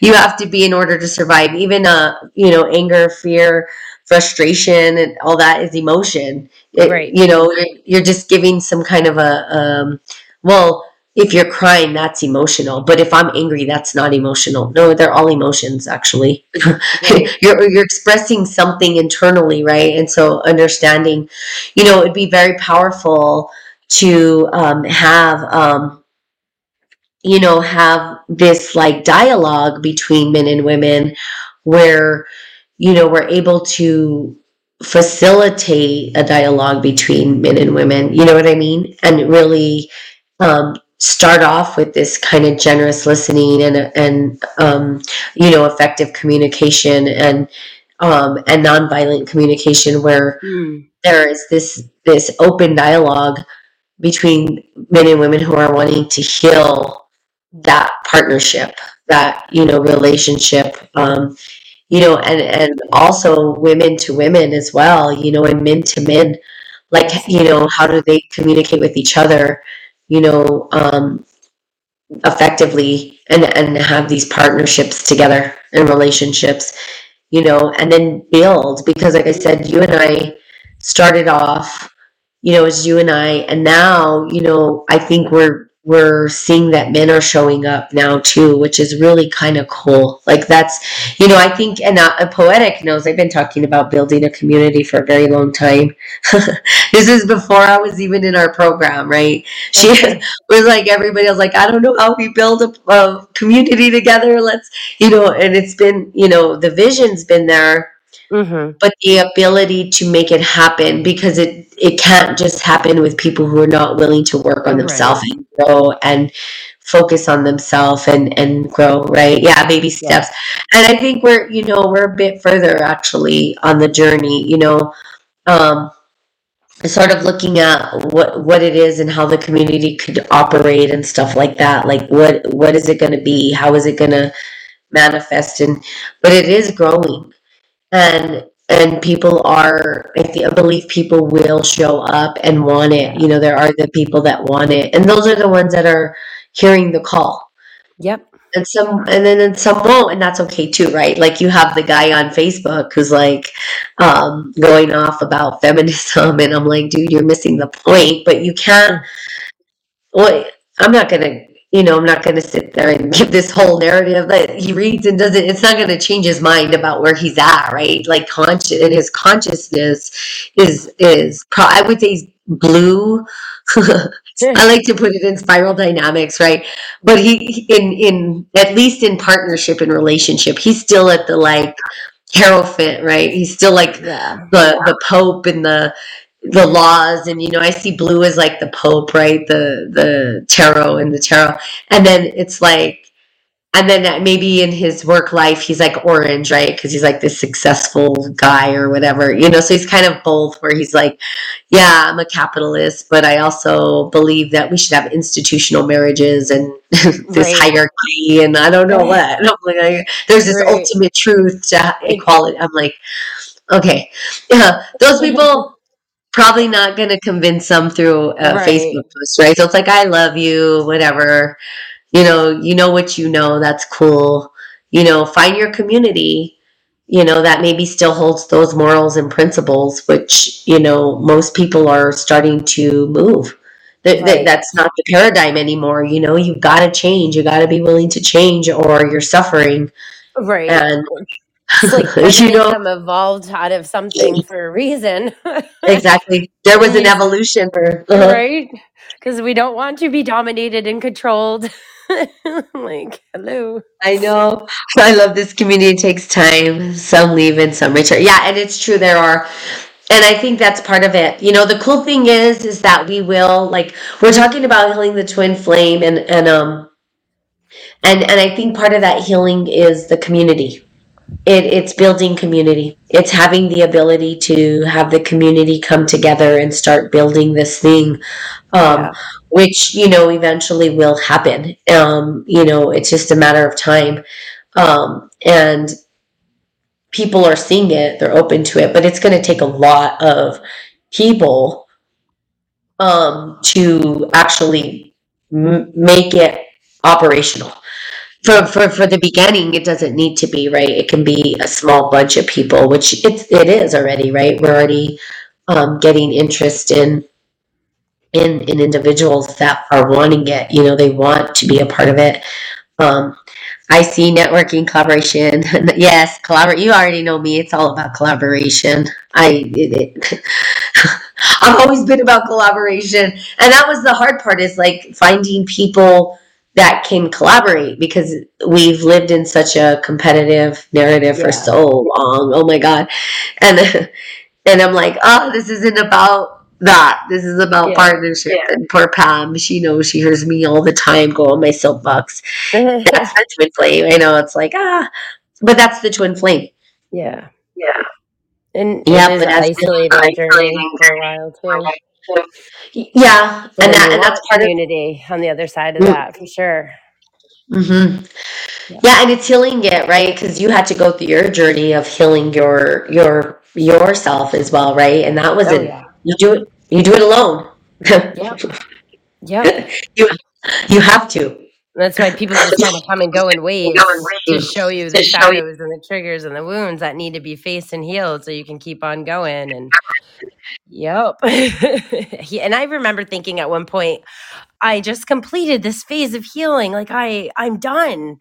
you have to be in order to survive. Even, uh, you know, anger, fear, frustration, and all that is emotion. It, right. You know, you're just giving some kind of a, um, well, if you're crying, that's emotional. But if I'm angry, that's not emotional. No, they're all emotions, actually. you're you're expressing something internally, right? And so understanding, you know, it'd be very powerful to um, have, um, you know, have this like dialogue between men and women where, you know, we're able to facilitate a dialogue between men and women. You know what I mean? And really... Um, start off with this kind of generous listening and, and, um, you know, effective communication and, um, and nonviolent communication where mm. there is this, this open dialogue between men and women who are wanting to heal that partnership, that, you know, relationship, um, you know, and, and also women to women as well, you know, and men to men, like, you know, how do they communicate with each other, you know, um, effectively, and, and have these partnerships together and relationships, you know, and then build, because like I said, you and I started off, you know, as you and I, and now, you know, I think we're, we're seeing that men are showing up now too, which is really kind of cool. Like that's, you know, I think, and uh, Poetic knows I've been talking about building a community for a very long time. This is before I was even in our program, right? She okay. was like, everybody was like, I don't know how we build a, a community together. Let's, you know, and it's been, you know, the vision's been there, mm-hmm. but the ability to make it happen, because it, it can't just happen with people who are not willing to work on themselves right. and grow and focus on themselves and, and grow, right? Yeah, baby steps. Yeah. And I think we're, you know, we're a bit further actually on the journey, you know, um, sort of looking at what, what it is and how the community could operate and stuff like that. Like what, what is it going to be? How is it going to manifest? And, but it is growing, and, And people are, I, think, I believe people will show up and want it. You know, there are the people that want it. And those are the ones that are hearing the call. Yep. And some, and then and some won't, and that's okay too, right? Like you have the guy on Facebook who's like um, going off about feminism. And I'm like, dude, you're missing the point. But you can't, well, I'm not going to, you know, I'm not going to sit there and give this whole narrative that he reads and doesn't, it's not going to change his mind about where he's at, right? Like conscious, and his consciousness is, is pro- I would say he's blue. I like to put it in spiral dynamics, right? But he, in, in, at least in partnership and relationship, he's still at the like hierophant, right? He's still like yeah. the, the Pope and the, the laws, and you know, I see blue as like the Pope, right? The the tarot and the tarot, and then it's like, and then maybe in his work life he's like orange, right? Because he's like this successful guy or whatever, you know. So he's kind of both, where he's like, yeah, I'm a capitalist, but I also believe that we should have institutional marriages and this right. hierarchy, and I don't know right. what. And I'm like, there's this right. ultimate truth to equality. I'm like, okay, yeah, those people. Probably not going to convince them through a right. Facebook post, right? So it's like, I love you, whatever, you know, you know what you know, that's cool. You know, find your community, you know, that maybe still holds those morals and principles, which, you know, most people are starting to move. That, right. that, that's not the paradigm anymore. You know, you've got to change. You got to be willing to change or you're suffering. Right. And it's like you know, them evolved out of something for a reason. Exactly. There was an evolution. For, uh-huh. Right? Because we don't want to be dominated and controlled. Like, hello. I know. I love this community. It takes time. Some leave and some return. Yeah, and it's true. There are, And I think that's part of it. You know, the cool thing is, is that we will, like, we're talking about healing the twin flame, and, and, um, and, and I think part of that healing is the community. It, it's building community. It's having the ability to have the community come together and start building this thing, um, yeah. which, you know, eventually will happen. Um, you know, it's just a matter of time. Um, and, people are seeing it, they're open to it, but it's going to take a lot of people um, to actually m- make it operational. For, for for the beginning, it doesn't need to be, right? It can be a small bunch of people, which it, it is already, right? We're already um, getting interest in, in in individuals that are wanting it. You know, they want to be a part of it. Um I see networking, collaboration. Yes, collaborate. You already know me. It's all about collaboration. I it, it. I've always been about collaboration, and that was the hard part, is like finding people that can collaborate, because we've lived in such a competitive narrative yeah. for so long. Oh my God, and and I'm like, oh, this isn't about that. This is about yeah. partnership. Yeah. And poor Pam, she knows, she hears me all the time go on my soapbox. That's the twin flame. I know, it's like, ah, but that's the twin flame. Yeah. Yeah. And yeah, it is isolating for a while too. Yeah. And, and, that, and that's part community of, on the other side of mm-hmm. that, for sure. Mm-hmm. Yeah. yeah. And it's healing it, right? Because you had to go through your journey of healing your, your, yourself as well. Right. And that was oh, a, yeah. You do it. You do it alone. Yeah. Yeah. You, you have to. That's why people just kind of come and go and wait to show you the shadows and the triggers and the wounds that need to be faced and healed, so you can keep on going. And yep. And I remember thinking at one point, I just completed this phase of healing. Like I, I'm done.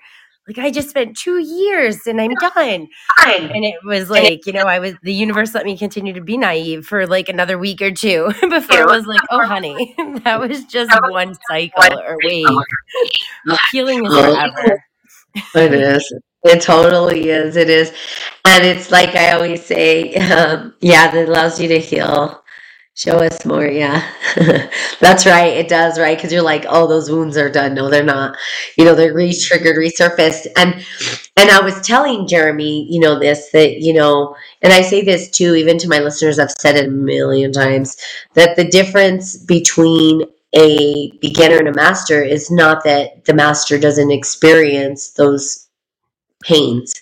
Like I just spent two years and I'm done. And it was like, you know, I was, the universe let me continue to be naive for like another week or two before it was like, oh honey, that was just one cycle or wave. Healing is forever. It is. It totally is. It is. And it's like I always say, um, yeah, that allows you to heal. Show us more, yeah. That's right, it does, right? Because you're like, oh, those wounds are done. No, they're not. You know, they're re-triggered, resurfaced. And and I was telling Jeremy, you know, this, that, you know, and I say this too, even to my listeners, I've said it a million times, that the difference between a beginner and a master is not that the master doesn't experience those pains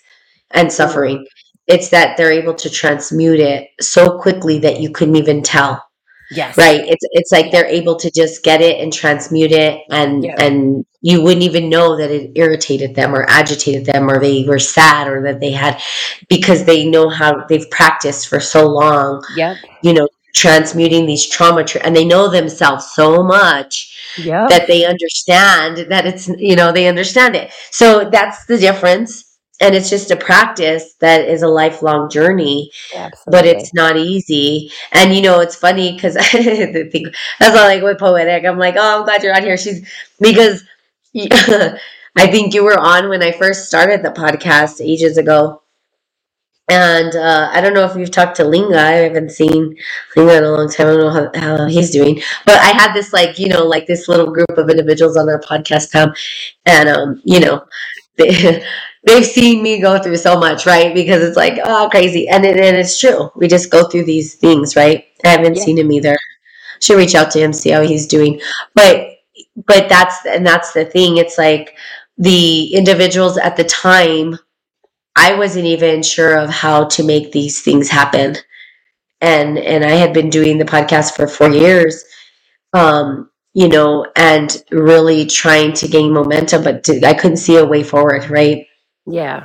and suffering. It's that they're able to transmute it so quickly that you couldn't even tell. Yes. Right. It's it's like they're able to just get it and transmute it, and yeah. and you wouldn't even know that it irritated them or agitated them, or they were sad, or that they had, because they know how, they've practiced for so long. Yeah. You know, transmuting these trauma, and they know themselves so much yeah. that they understand that it's, you know, they understand it. So that's the difference. And it's just a practice that is a lifelong journey, absolutely. But it's not easy. And, you know, it's funny because I think that's not like with Poetic. I'm like, oh, I'm glad you're on here. She's because I think you were on when I first started the podcast ages ago. And uh, I don't know if you've talked to Linga. I haven't seen Linga in a long time. I don't know how, how he's doing. But I had this, like, you know, like this little group of individuals on our podcast, Pam. And, um, you know, they, they've seen me go through so much, right? Because it's like, oh, crazy. And, it, and it's true. We just go through these things, right? I haven't yeah. seen him either. Should reach out to him, see how he's doing. But but that's, and that's the thing. It's like the individuals at the time, I wasn't even sure of how to make these things happen. And and I had been doing the podcast for four years, um, you know, and really trying to gain momentum, but to, I couldn't see a way forward, right? Yeah.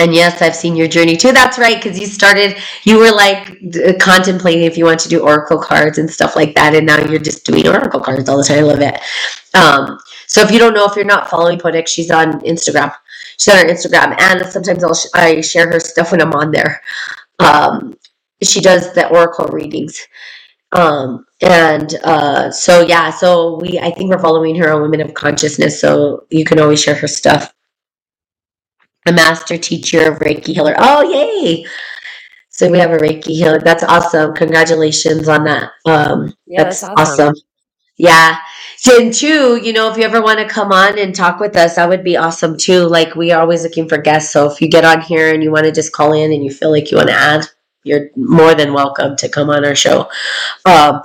And yes, I've seen your journey too. That's right, because you started, you were like d- contemplating if you want to do oracle cards and stuff like that, and now you're just doing oracle cards all the time. I love it. Um, so if you don't know, if you're not following Poetic, she's on Instagram. She's on her Instagram, and sometimes I'll sh- I share her stuff when I'm on there. Um, she does the oracle readings. Um, and uh, so, yeah, so we I think we're following her on Women of Consciousness, so you can always share her stuff. A master teacher of Reiki healer. Oh, yay. So we have a Reiki healer. That's awesome. Congratulations on that. Um, yeah, that's, that's awesome. awesome. Yeah. And too, you know, if you ever want to come on and talk with us, that would be awesome too. Like, we are always looking for guests. So if you get on here and you want to just call in and you feel like you want to add, you're more than welcome to come on our show. Um,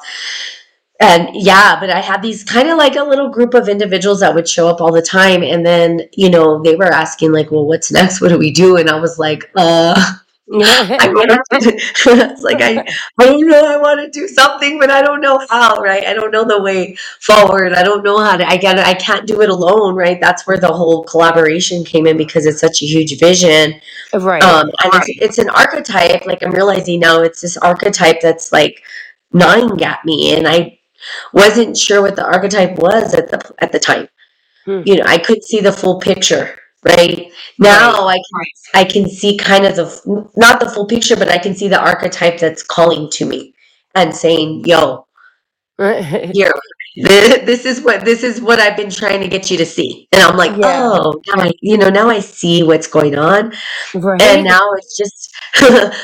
and yeah, but I had these kind of like a little group of individuals that would show up all the time. And then, you know, they were asking like, well, what's next? What do we do? And I was like, uh, I was like, I, I don't know. I want to do something, but I don't know how, right? I don't know the way forward. I don't know how to, I gotta, I can't do it alone. Right. That's where the whole collaboration came in, because it's such a huge vision. Right. Um, and right. It's, it's an archetype. Like, I'm realizing now it's this archetype that's like gnawing at me. And I wasn't sure what the archetype was at the, at the time. Hmm. You know, I could see the full picture. Right now, I can, I can see kind of the, not the full picture, but I can see the archetype that's calling to me and saying, yo, here, this is what, this is what I've been trying to get you to see. And I'm like, yeah. oh, now I, you know, now I see what's going on. Right. And now it's just,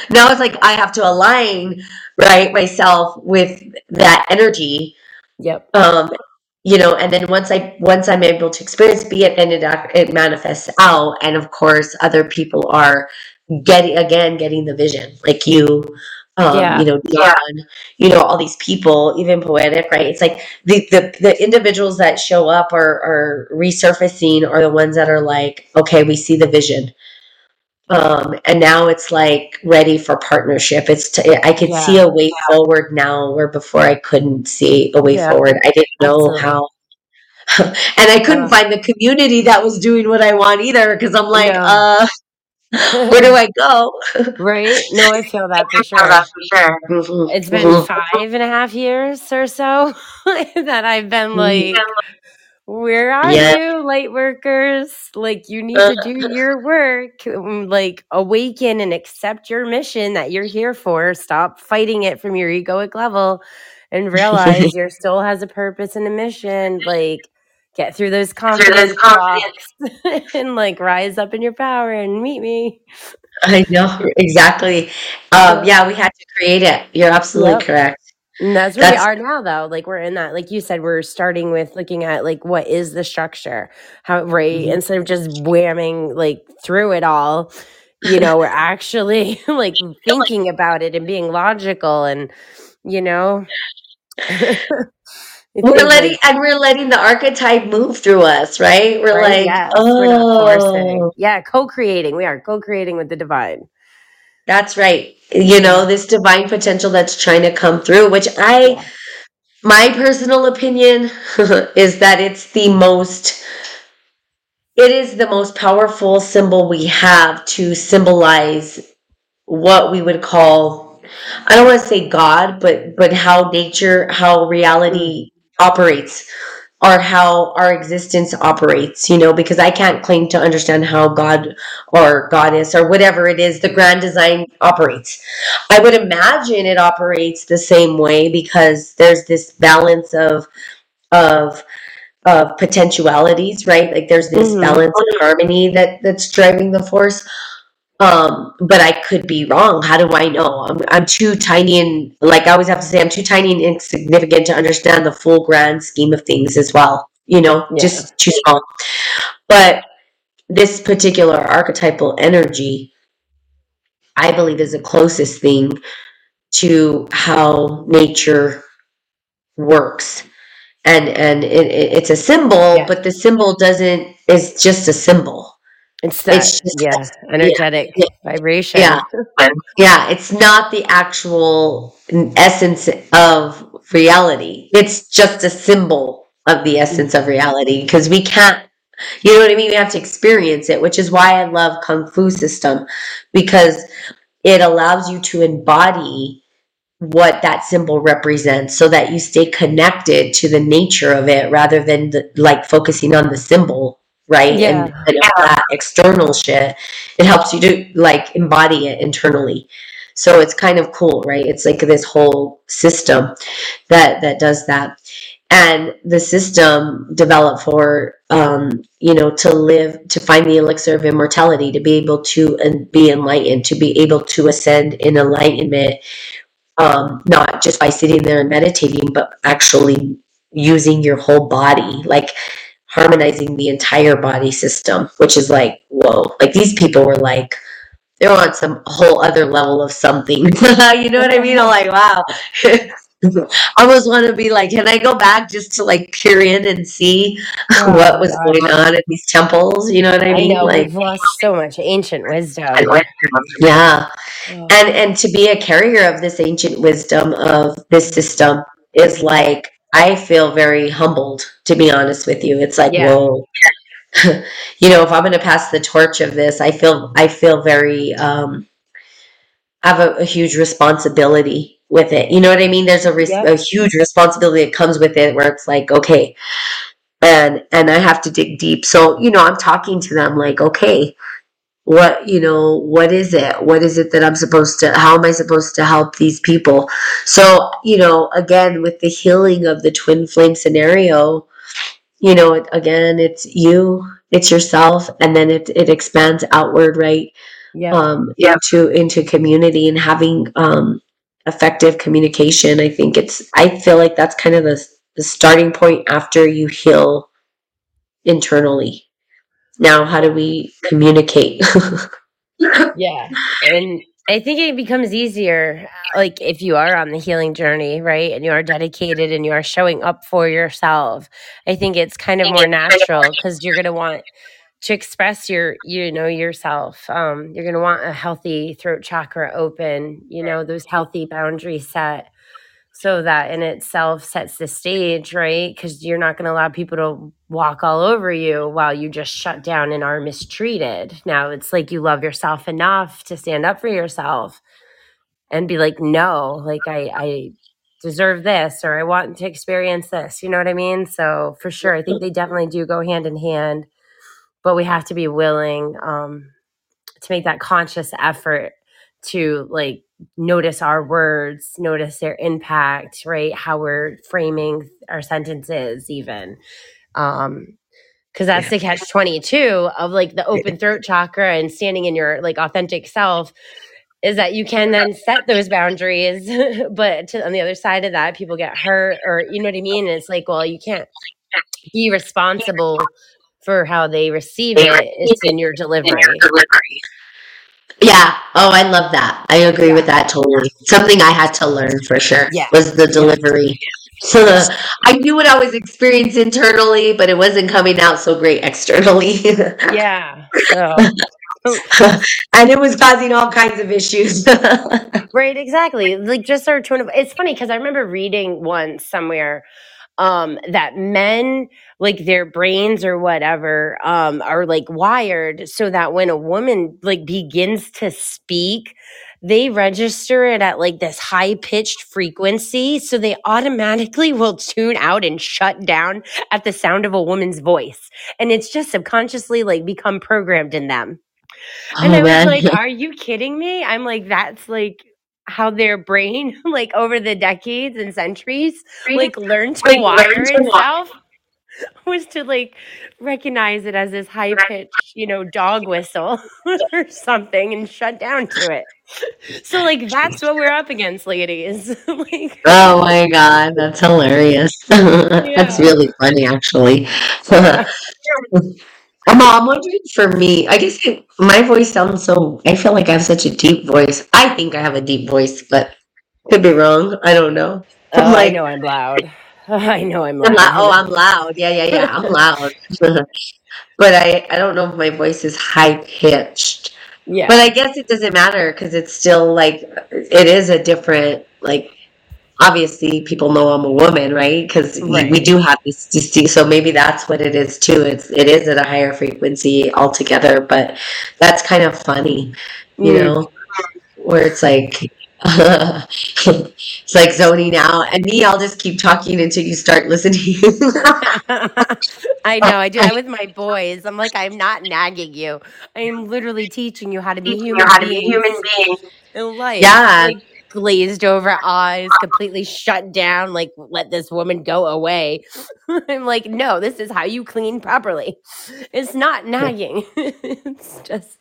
now it's like, I have to align, right, myself with that energy. Yep. Um, You know, and then once I once I'm able to experience, be it, and it it manifests out, and of course, other people are getting again getting the vision, like you, um, yeah. you know, John, yeah. you know, all these people, even Poetic, right? It's like the the, the individuals that show up are are resurfacing are the ones that are like, okay, we see the vision, um, and now it's like ready for partnership. It's t- I could yeah. see a way yeah. forward now, where before I couldn't see a way yeah. forward. I didn't know how, and I couldn't yeah. find the community that was doing what I want either. Cause I'm like, yeah. uh, where do I go? Right. No, I feel that for sure. That for sure. Mm-hmm. It's been mm-hmm. five and a half years or so that I've been like, where are yeah. you, light workers? Like, you need to do your work. Like, awaken and accept your mission that you're here for. Stop fighting it from your egoic level and realize your soul has a purpose and a mission. Like, get through those confidence blocks and like rise up in your power and meet me. I know, exactly. Um, yeah, we had to create it. You're absolutely yep. correct. And that's where that's, we are now, though. Like, we're in that, like you said, we're starting with looking at like, what is the structure? How, right? Mm-hmm. Instead of just whamming like through it all, you know, we're actually like thinking about it and being logical, and you know, we're letting like, and we're letting the archetype move through us, right? We're right, like, yes. oh, we're not forcing. Yeah, co-creating. We are co-creating with the divine. That's right. You know, this divine potential that's trying to come through, which I, my personal opinion is that it's the most, it is the most powerful symbol we have to symbolize what we would call, I don't want to say God, but, but how nature, how reality operates, or how our existence operates, you know, because I can't claim to understand how God or goddess or whatever it is, the grand design operates. I would imagine it operates the same way, because there's this balance of, of, of potentialities, right? Like, there's this mm-hmm. balance and harmony that, that's driving the force. Um, but I could be wrong. How do I know? I'm, I'm too tiny and, like I always have to say, I'm too tiny and insignificant to understand the full grand scheme of things as well. You know, yeah. just too small. But this particular archetypal energy, I believe, is the closest thing to how nature works. And, and it, it, it's a symbol, yeah. but the symbol doesn't, it's just a symbol. It's that, it's just, yeah, energetic yeah, vibration. Yeah, yeah, it's not the actual essence of reality. It's just a symbol of the essence of reality, because we can't, you know what I mean? We have to experience it, which is why I love Kung Fu system, because it allows you to embody what that symbol represents so that you stay connected to the nature of it rather than the, like focusing on the symbol. Right. Yeah. And, and all that external shit, it helps you to like embody it internally. So it's kind of cool, right? It's like this whole system that, that does that. And the system developed for, um, you know, to live, to find the elixir of immortality, to be able to and be enlightened, to be able to ascend in enlightenment, um, not just by sitting there and meditating, but actually using your whole body, like harmonizing the entire body system, which is like, whoa, like these people were like, they're on some whole other level of something. You know what I mean? I'm like, wow. I always want to be like, can I go back just to like peer in and see oh, what was God. going on at these temples? You know what I mean? I know, like, we've lost so much ancient wisdom. Yeah. Oh. And and to be a carrier of this ancient wisdom of this system is like, I feel very humbled, to be honest with you. It's like, yeah. whoa. You know, if I'm going to pass the torch of this, I feel, I feel very, um, have a, a huge responsibility with it. You know what I mean? There's a, res- yep. a huge responsibility that comes with it, where it's like, okay, and, and I have to dig deep. So, you know, I'm talking to them like, okay, what, you know, what is it? What is it that I'm supposed to, how am I supposed to help these people? So, you know, again, with the healing of the twin flame scenario, you know, it, again, it's you, it's yourself, and then it, it expands outward, right? Yeah. Um, yeah. Into, into community and having, um, effective communication. I think it's, I feel like that's kind of the, the starting point after you heal internally. Now, how do we communicate? Yeah. And I think it becomes easier, like if you are on the healing journey, right? And you are dedicated and you are showing up for yourself. I think it's kind of more natural, because you're going to want to express your, you know, yourself. Um, you're going to want a healthy throat chakra open, you know, those healthy boundaries set. So that in itself sets the stage, right? Because you're not going to allow people to walk all over you while you just shut down and are mistreated. Now it's like you love yourself enough to stand up for yourself and be like, no, like I, I deserve this, or I want to experience this. You know what I mean? So for sure, I think they definitely do go hand in hand, but we have to be willing um, to make that conscious effort to like notice our words, notice their impact, right? How we're framing our sentences even. Um, cause that's the catch twenty-two of like the open throat chakra and standing in your like authentic self, is that you can then set those boundaries, but to, on the other side of that, people get hurt, or, you know what I mean? And it's like, well, you can't be responsible for how they receive it. It's in your delivery. Yeah. Oh, I love that. I agree yeah. with that totally. Something I had to learn for sure yeah. was the delivery. So yeah. I knew what I was experiencing internally, but it wasn't coming out so great externally. yeah. Oh. And it was causing all kinds of issues. Right. Exactly. Like just our tone of, it's funny because I remember reading once somewhere um, that men, like their brains or whatever, um, are like wired so that when a woman like begins to speak, they register it at like this high pitched frequency. So they automatically will tune out and shut down at the sound of a woman's voice. And it's just subconsciously like become programmed in them. Oh, and I was man. like, are you kidding me? I'm like, that's like how their brain, like over the decades and centuries, like learned to wire itself, was to like recognize it as this high pitched, you know, dog whistle or something and shut down to it. So like that's what we're up against, ladies. Like, oh my God, that's hilarious. Yeah. That's really funny, actually. I'm, I'm wondering for me, I guess it, my voice sounds so, I feel like I have such a deep voice. I think I have a deep voice, but could be wrong. I don't know. Oh, I'm like, I know I'm loud. Oh, I know I'm loud. I'm loud. Oh, I'm loud. Yeah, yeah, yeah. I'm loud. But I, I don't know if my voice is high-pitched. Yeah. But I guess it doesn't matter because it's still like, it is a different, like, obviously people know I'm a woman, right? Because right. we do have this disease, so maybe that's what it is too. It's it is at a higher frequency altogether, but that's kind of funny, you mm. know, where it's like uh, it's like zoning out, and me, I'll just keep talking until you start listening. I know, I do that with my boys. I'm like, I'm not nagging you. I am literally teaching you how to be human, how to be human being in life. Yeah. Like, glazed over eyes, completely shut down, like, let this woman go away. I'm like, no, this is how you clean properly. It's not nagging. It's just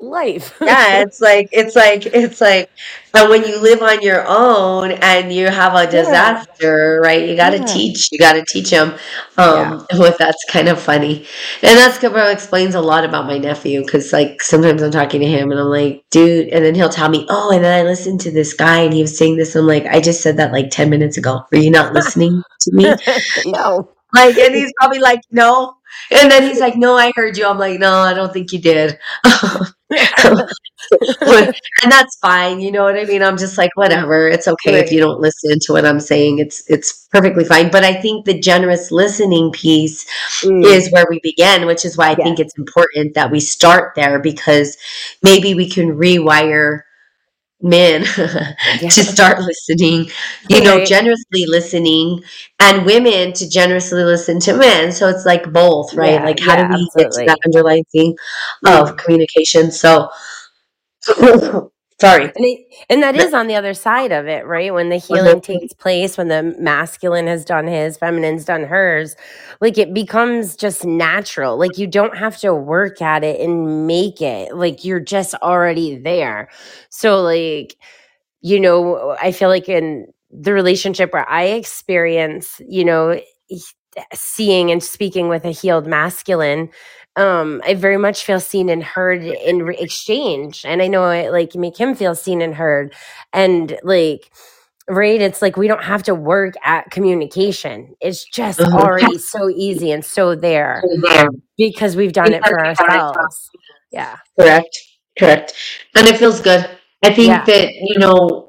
life. Yeah, it's like, it's like, it's like, but when you live on your own and you have a disaster, yeah. right, you got to yeah. teach, you got to teach them. Um, yeah. Well, that's kind of funny. And that's probably explains a lot about my nephew, because, like, sometimes I'm talking to him and I'm like, dude, and then he'll tell me, oh, and then I listened to this guy and he was saying this. I'm like, I just said that like ten minutes ago. Were you not listening to me? No. Like, and he's probably like, no. And then he's like, no, I heard you. I'm like, no, I don't think you did. And that's fine. You know what I mean? I'm just like, whatever. It's okay right. if you don't listen to what I'm saying. It's it's perfectly fine. But I think the generous listening piece mm. is where we begin, which is why I yeah. think it's important that we start there, because maybe we can rewire men yeah. to start listening, you right. know, generously listening, and women to generously listen to men. So it's like both, right? Yeah, like how yeah, do we absolutely. Get to that underlying thing of yeah. communication? So sorry. And, it, and that is on the other side of it, right? When the healing mm-hmm. takes place, when the masculine has done his, feminine's done hers, like it becomes just natural. Like you don't have to work at it and make it. Like you're just already there. So like, you know, I feel like in the relationship where I experience, you know, seeing and speaking with a healed masculine, Um, I very much feel seen and heard in re- exchange. And I know it like make him feel seen and heard. And like, right, it's like we don't have to work at communication. It's just mm-hmm. already so easy and so there mm-hmm. because we've done it for ourselves. Yeah. Correct. Correct. And it feels good. I think yeah. that, you know,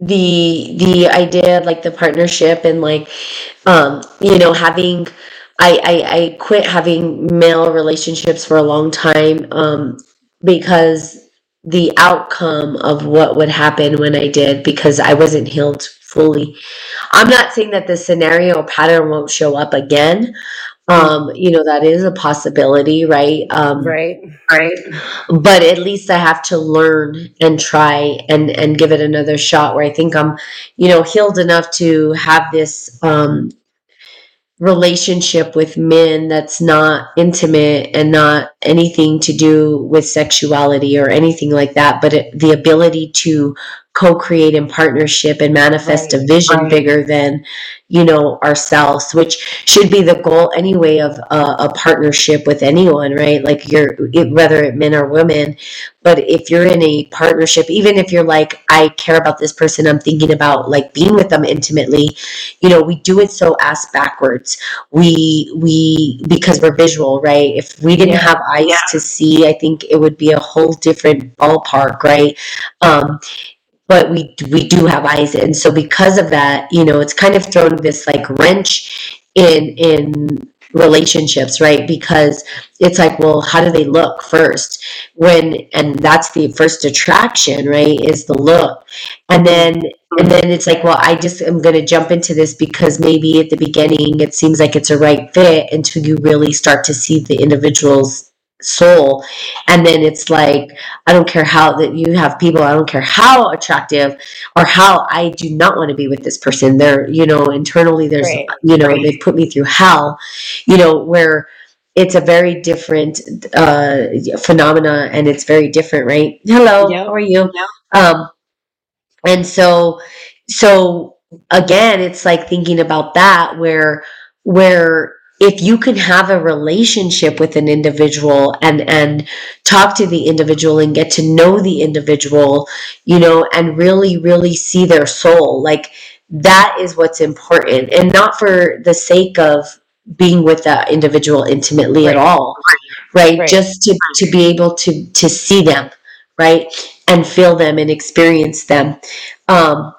the the idea of like the partnership and like, um, you know, having I, I, I quit having male relationships for a long time um, because the outcome of what would happen when I did, because I wasn't healed fully. I'm not saying that the scenario pattern won't show up again. Um, you know, that is a possibility, right? Um, right, right. But at least I have to learn and try and, and give it another shot where I think I'm, you know, healed enough to have this um relationship with men that's not intimate and not anything to do with sexuality or anything like that, but it, the ability to co-create in partnership and manifest right. a vision right. bigger than, you know, ourselves, which should be the goal anyway of uh, a partnership with anyone, right? Like you're, it, whether it men or women, but if you're in a partnership, even if you're like, I care about this person, I'm thinking about like being with them intimately, you know, we do it so ass backwards. We, we, because we're visual, right? If we didn't yeah. have eyes yeah. to see, I think it would be a whole different ballpark, right? Um, But we we do have eyes, and so because of that, you know, it's kind of thrown this like wrench in in relationships, right? Because it's like, well, how do they look first? When and that's the first attraction, right? Is the look, and then and then it's like, well, I just am going to jump into this because maybe at the beginning it seems like it's a right fit until you really start to see the individual's soul, and then it's like, I don't care how that you have people, I don't care how attractive or how, I do not want to be with this person. They're, you know, internally there's right. you know right. they've put me through hell, you know, where it's a very different uh phenomena, and it's very different, right? Hello yep. how are you? Yep. um and so so again, it's like thinking about that where where if you can have a relationship with an individual and, and talk to the individual and get to know the individual, you know, and really, really see their soul, like that is what's important, and not for the sake of being with that individual intimately right. at all, right? Right. Just to, to be able to, to see them, right? And feel them and experience them. Um,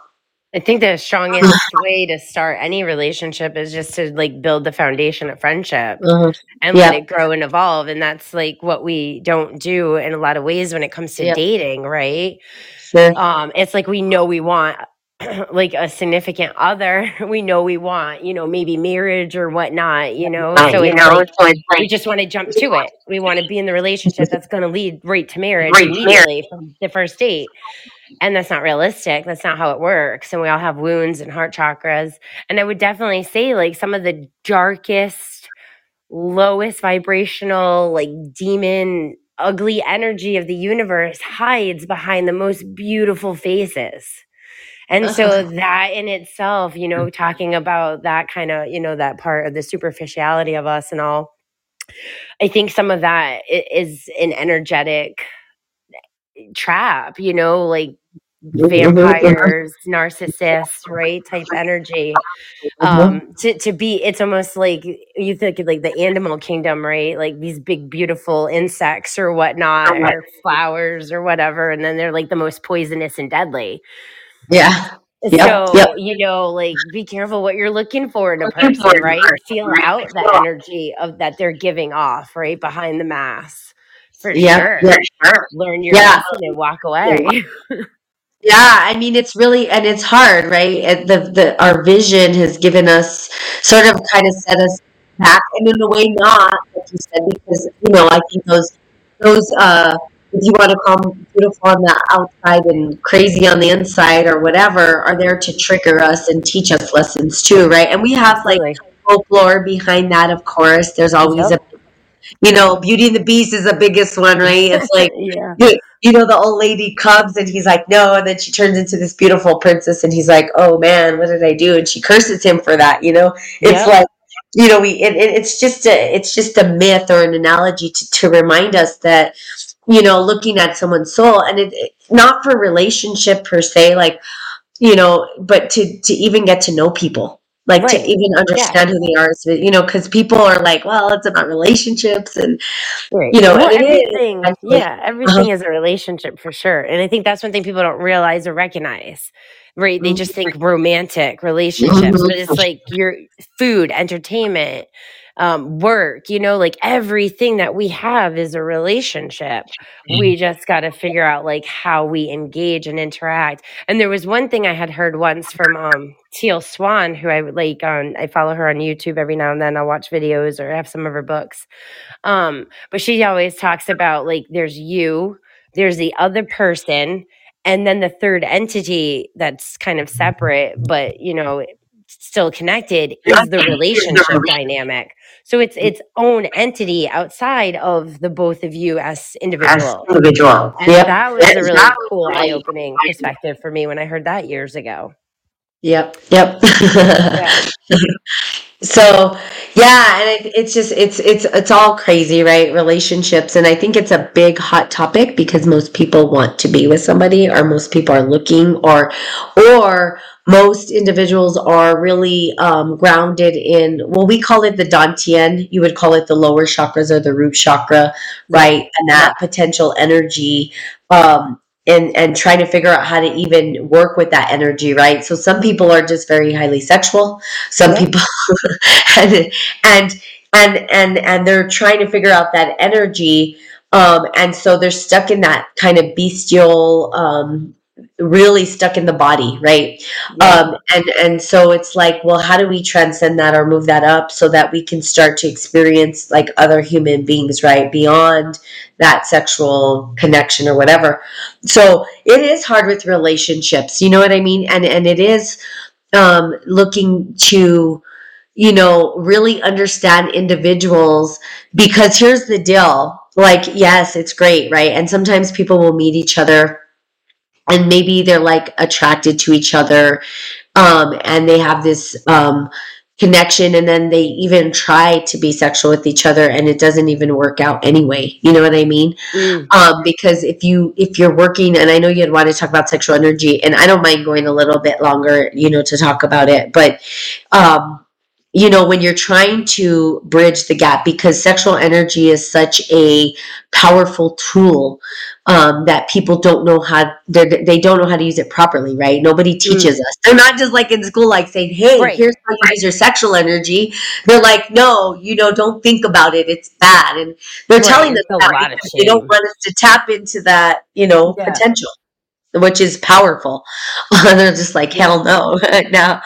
I think the strongest way to start any relationship is just to like build the foundation of friendship mm-hmm. and yeah. let it grow and evolve. And that's like what we don't do in a lot of ways when it comes to yeah. dating, right? Sure. Um, it's like we know we want like a significant other. We know we want, you know, maybe marriage or whatnot, you know? Right, so you know, like, so it's like, we just want to jump to it. We want to be in the relationship that's going to lead right to marriage right, immediately marriage. From the first date. And that's not realistic. That's not how it works. And we all have wounds and heart chakras. And I would definitely say, like, some of the darkest, lowest vibrational, like, demon, ugly energy of the universe hides behind the most beautiful faces. And so that in itself, you know, talking about that kind of, you know, that part of the superficiality of us and all, I think some of that is an energetic trap, you know, like vampires, narcissists, right? Type energy. Um, to, to be, it's almost like you think of like the animal kingdom, right? Like these big, beautiful insects or whatnot, or flowers or whatever. And then they're like the most poisonous and deadly. Yeah. Yep. So, yep. you know, like be careful what you're looking for in a person, right? Feel out the energy of that they're giving off, right? Behind the mask. For yeah, sure. Yeah, sure. Learn your yeah. lesson and walk away. Yeah. I mean, it's really, and it's hard, right? It, the, the, our vision has given us sort of kind of set us back, and in a way not, like you said, because, you know, I think those, those, uh, if you want to call them beautiful on the outside and crazy on the inside or whatever, are there to trigger us and teach us lessons too, right? And we have like folklore behind that, of course. There's always yep. a, you know, Beauty and the Beast is the biggest one, right? It's like, yeah. you, you know, the old lady comes and he's like, no. And then she turns into this beautiful princess and he's like, oh man, what did I do? And she curses him for that, you know? It's yeah. like, you know, we it, it, it's just a it's just a myth or an analogy to, to remind us that, you know, looking at someone's soul, and it, it not for relationship per se, like, you know, but to, to even get to know people, like right. to even understand yeah. who they are, so, you know, because people are like, well, it's about relationships and, right. you know, well, and everything, it is. yeah, everything uh-huh. is a relationship for sure. And I think that's one thing people don't realize or recognize, right? They mm-hmm. just think romantic relationships, mm-hmm. but it's like your food, entertainment, Um, work, you know, like everything that we have is a relationship. We just got to figure out like how we engage and interact. And there was one thing I had heard once from um, Teal Swan, who I like on, I follow her on YouTube every now and then. I'll watch videos or have some of her books. Um, but she always talks about like, there's you, there's the other person, and then the third entity that's kind of separate, but you know, still connected is the relationship dynamic. So it's its own entity outside of the both of you as individuals. As individual. And yep. that was that a really cool really eye-opening eye-opening perspective for me when I heard that years ago. Yep. Yep. yeah. So, yeah, and it, it's just it's it's it's all crazy, right? Relationships, and I think it's a big hot topic because most people want to be with somebody, or most people are looking, or or most individuals are really um, grounded in, well, we call it the Dantian. You would call it the lower chakras or the root chakra, right? And that potential energy. Um, And, and trying to figure out how to even work with that energy, right? So some people are just very highly sexual. Some yeah. people, and, and and and and they're trying to figure out that energy, um, and so they're stuck in that kind of bestial, um, really stuck in the body, right? Yeah. Um, and and so it's like, well, how do we transcend that or move that up so that we can start to experience like other human beings, right? Beyond that sexual connection or whatever. So it is hard with relationships, you know what I mean? And and it is um, looking to, you know, really understand individuals, because here's the deal. Like, yes, it's great, right? And sometimes people will meet each other and maybe they're like attracted to each other um, and they have this um, connection, and then they even try to be sexual with each other and it doesn't even work out anyway. You know what I mean? Mm. Um, because if you, if you're working, and I know you'd want to talk about sexual energy, and I don't mind going a little bit longer, you know, to talk about it, but um, you know, when you're trying to bridge the gap, because sexual energy is such a powerful tool um, that people don't know how, they don't know how to use it properly, right? Nobody teaches mm. us. They're not just like in school, like saying, hey, right. here's how you use your sexual energy. They're like, no, you know, don't think about it. It's bad. And they're right. telling us that because they don't want us to tap into that, you know, yeah. potential, which is powerful. They're just like, hell no. Now,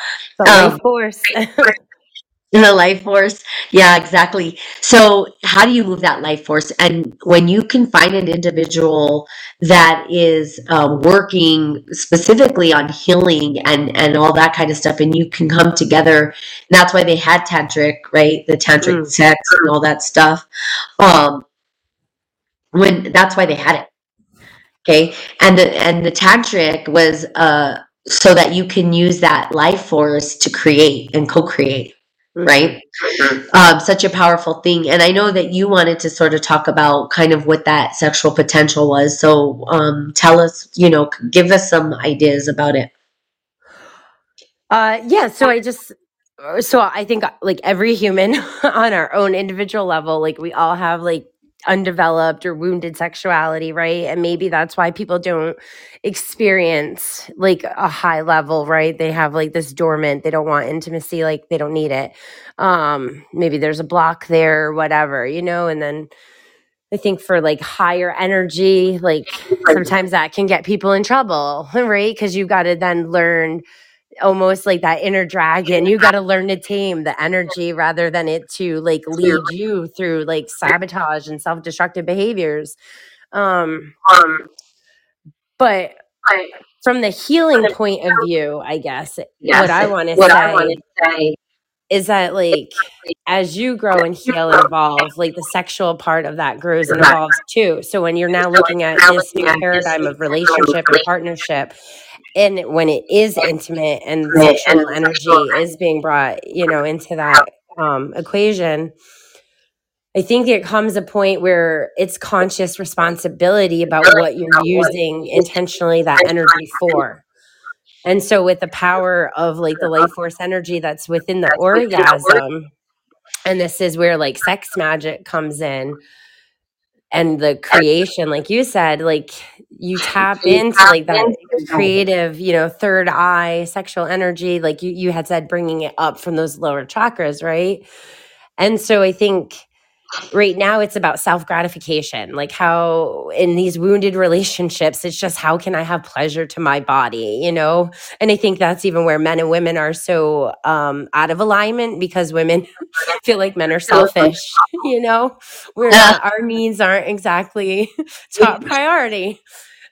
um, force. The life force. Yeah, exactly. So, how do you move that life force? And when you can find an individual that is um, working specifically on healing and, and all that kind of stuff, and you can come together, and that's why they had tantric, right? The tantric Mm. sex and all that stuff. Um, when that's why they had it. Okay. And the, and the tantric was uh, so that you can use that life force to create and co-create, right? Um, such a powerful thing. And I know that you wanted to sort of talk about kind of what that sexual potential was. So um, tell us, you know, c- give us some ideas about it. Uh, yeah, so I just, uh, so I think uh, like every human on our own individual level, like we all have like undeveloped or wounded sexuality, right? And maybe that's why people don't experience like a high level, right? They have like this dormant, they don't want intimacy, like they don't need it. Um, maybe there's a block there or whatever, you know, and then I think for like higher energy, like sometimes that can get people in trouble, right? Because you've got to then learn almost like that inner dragon. You got to learn to tame the energy rather than it to like lead you through like sabotage and self-destructive behaviors. Um, but from the healing point of view, I guess what I want to say is that like as you grow and heal and evolve, like the sexual part of that grows and evolves too. So when you're now looking at this new paradigm of relationship and partnership, and when it is intimate and sexual energy is being brought, you know, into that um, equation, I think there comes a point where it's conscious responsibility about what you're using intentionally that energy for. And so with the power of like the life force energy that's within the orgasm, and this is where like sex magic comes in and the creation, like you said, like you tap into like that creative, you know, third eye sexual energy, like you, you had said, bringing it up from those lower chakras, right? And so I think right now it's about self gratification, like how in these wounded relationships it's just how can I have pleasure to my body, you know? And I think that's even where men and women are so um out of alignment, because women feel like men are selfish you know, we're not, our needs aren't exactly top priority.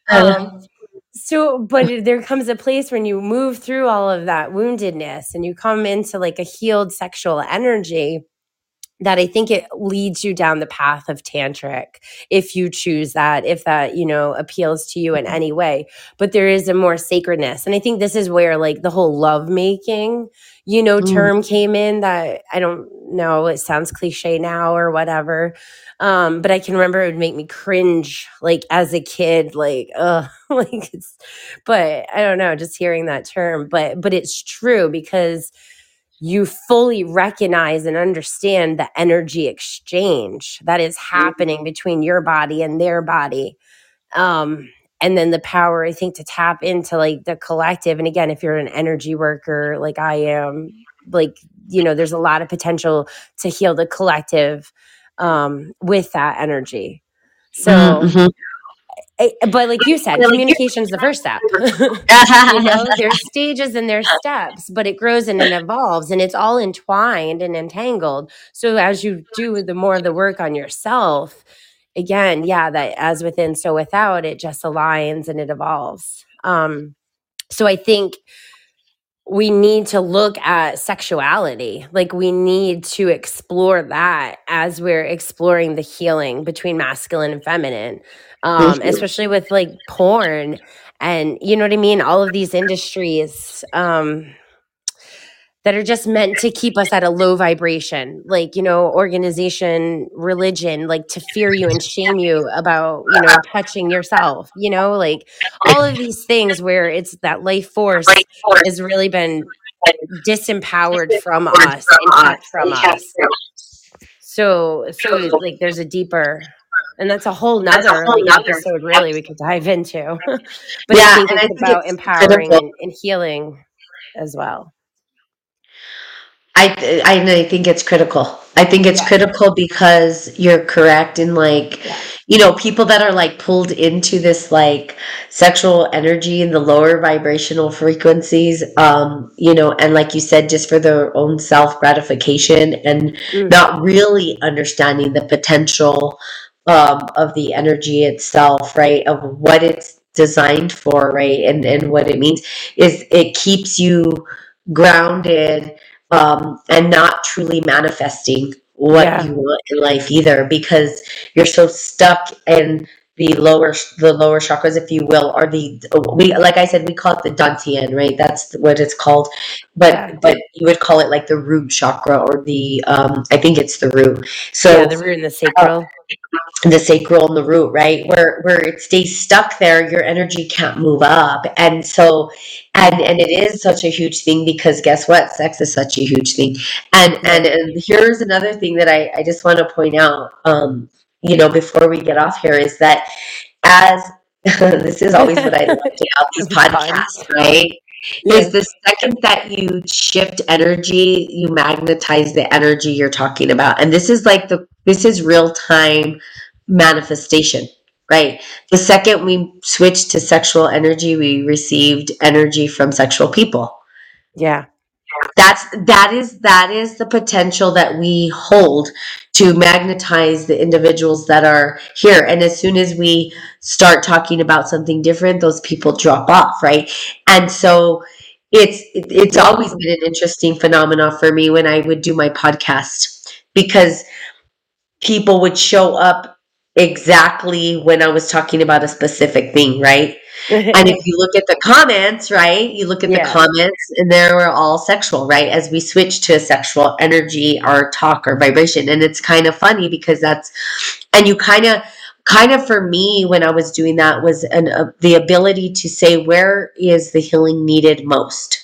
um so, but it- there comes a place when you move through all of that woundedness and you come into like a healed sexual energy that I think it leads you down the path of tantric if you choose that, if that, you know, appeals to you in any way. But there is a more sacredness. And I think this is where like the whole love making, you know, Mm. term came in that I don't know, it sounds cliche now or whatever. Um, but I can remember it would make me cringe like as a kid, like, ugh, like it's, but I don't know, just hearing that term. But but it's true, because you fully recognize and understand the energy exchange that is happening between your body and their body. Um, and then the power, I think, to tap into like the collective. And again, if you're an energy worker like I am, like, you know, there's a lot of potential to heal the collective um, with that energy. So, Mm-hmm. I- but like you said, communication is the first step. you know, there's stages and there's steps, but it grows and it evolves and it's all entwined and entangled. So as you do the more of the work on yourself, again, yeah, that as within, so without, it just aligns and it evolves. Um, so I think we need to look at sexuality. Like we need to explore that as we're exploring the healing between masculine and feminine, um, especially with like porn and you know what I mean? All of these industries um, that are just meant to keep us at a low vibration, like, you know, organization, religion, like to fear you and shame you about, you know, touching yourself, you know, like all of these things where it's that life force has really been disempowered from us and kept from us. So, so like there's a deeper, and that's a whole nother like episode really we could dive into. But I Yeah, think and it's I think about it's empowering critical. and, and healing as well. I th- I know, I think it's critical. I think it's Yeah. critical because you're correct in like Yeah. you know, people that are like pulled into this like sexual energy and the lower vibrational frequencies, um, you know, and like you said, just for their own self gratification and mm. not really understanding the potential um, of the energy itself, right? Of what it's designed for, right? And, and what it means is it keeps you grounded um, and not truly manifesting what yeah. you want in life either, because you're so stuck in the lower the lower chakras, if you will, are the we like I said we call it the Dantian, right? That's what it's called, but yeah. but you would call it like the root chakra or the um I think it's the root. So yeah, the root and the sacral, uh, the sacral and the root, right? Where where it stays stuck there, your energy can't move up, and so and and it is such a huge thing because guess what? Sex is such a huge thing, and and, and here's another thing that I I just want to point out. Um, you know, before we get off here is that as this is always what I love about these podcasts, right? Yes. Is the second that you shift energy, you magnetize the energy you're talking about. And this is like the, this is real time manifestation, right? The second we switched to sexual energy, we received energy from sexual people. Yeah. That's, that is, that is the potential that we hold to magnetize the individuals that are here. And as soon as we start talking about something different, those people drop off. Right. And so it's, it's always been an interesting phenomenon for me when I would do my podcast, because people would show up exactly when I was talking about a specific thing. Right. And if you look at the comments, right, you look at yeah. the comments and they were all sexual, right? As we switch to sexual energy, our talk, our vibration. And it's kind of funny because that's, and you kind of, kind of for me when I was doing that was an, uh, the ability to say, where is the healing needed most?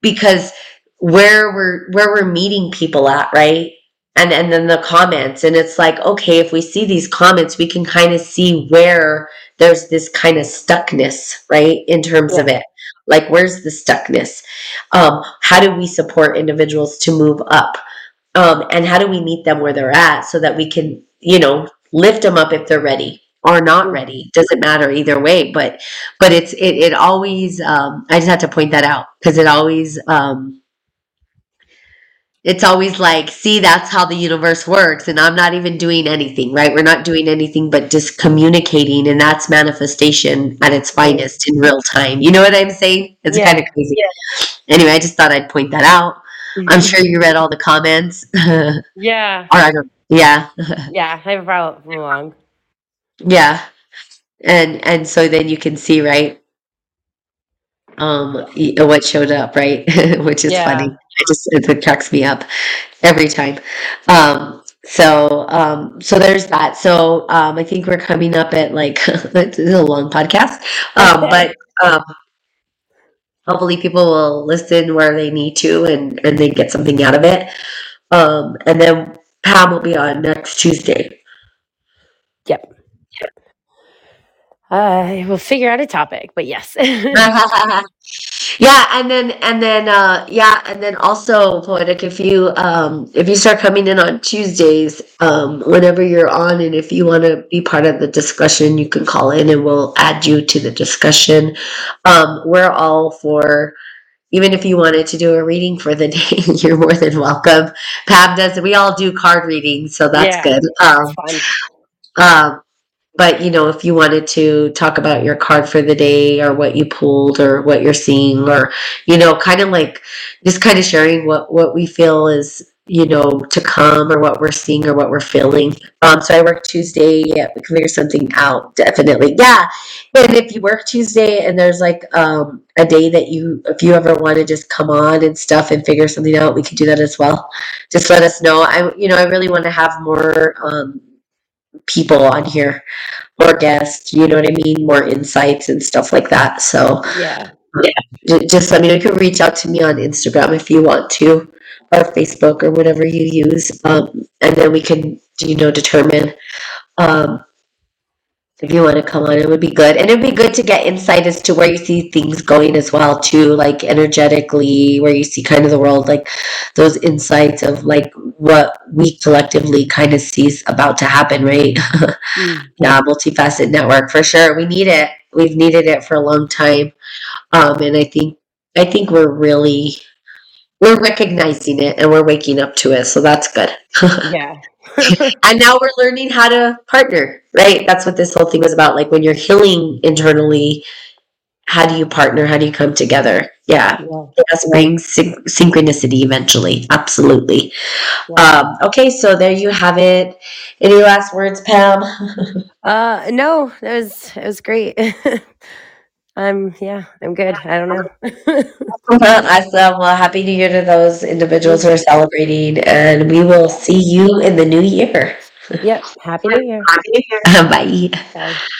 Because where we're, where we're meeting people at, right? And, and then the comments, and it's like, okay, if we see these comments, we can kind of see where there's this kind of stuckness, right? In terms yeah. of it, like, where's the stuckness? Um, how do we support individuals to move up? Um, and how do we meet them where they're at so that we can, you know, lift them up if they're ready or not ready? Doesn't matter either way, but, but it's, it, it always, um, I just have to point that out because it always, um, it's always like, see, that's how the universe works. And I'm not even doing anything, right? We're not doing anything but just communicating. And that's manifestation at its finest in real time. You know what I'm saying? It's yeah. kind of crazy. Yeah. Anyway, I just thought I'd point that out. Mm-hmm. I'm sure you read all the comments. Yeah. Or I don't, yeah. Yeah, I probably went along. Yeah. And, and so then you can see, right, um, what showed up, right? Which is yeah. funny. It just it cracks me up every time. Um, so um, so there's that. So um, I think we're coming up at like it's a long podcast, um, okay. but um, hopefully people will listen where they need to and and they get something out of it. Um, and then Pam will be on next Tuesday. Yep. Yep. Uh, we'll figure out a topic, but yes. Yeah, and then and then uh, yeah, and then also Poetic. If you um, if you start coming in on Tuesdays, um, whenever you're on, and if you want to be part of the discussion, you can call in and we'll add you to the discussion. Um, we're all for. Even if you wanted to do a reading for the day, you're more than welcome. Pam does. We all do card readings, so that's yeah, good. Um, um, But, you know, if you wanted to talk about your card for the day or what you pulled or what you're seeing or, you know, kind of like just kind of sharing what, what we feel is, you know, to come or what we're seeing or what we're feeling. Um, so I work Tuesday. Yeah, we can figure something out. Definitely. Yeah. And if you work Tuesday and there's like um, a day that you, if you ever want to just come on and stuff and figure something out, we could do that as well. Just let us know. I, you know, I really want to have more um people on here or guests, you know what I mean? More insights and stuff like that. So yeah, yeah. Just let me know. You can reach out to me on Instagram if you want to, or Facebook or whatever you use. Um, and then we can, you know, determine, um, if you want to come on, it would be good. And it'd be good to get insight as to where you see things going as well, too, like energetically, where you see kind of the world, like those insights of like what we collectively kind of see about to happen, right? Mm. Yeah, multifaceted network for sure. We need it. We've needed it for a long time. Um, and I think, I think we're really, we're recognizing it and we're waking up to it. So that's good. Yeah. And now we're learning how to partner, right? That's what this whole thing was about. Like when you're healing internally, how do you partner? How do you come together? Yeah. yeah. That's bringing syn- synchronicity eventually. Absolutely. Yeah. Um, okay. So there you have it. Any last words, Pam? uh, no, it was, it was great. I'm, yeah, I'm good. I don't know. Awesome. Well, happy new year to those individuals who are celebrating, and we will see you in the new year. Yep. Happy new year. Happy new year. Bye. Bye.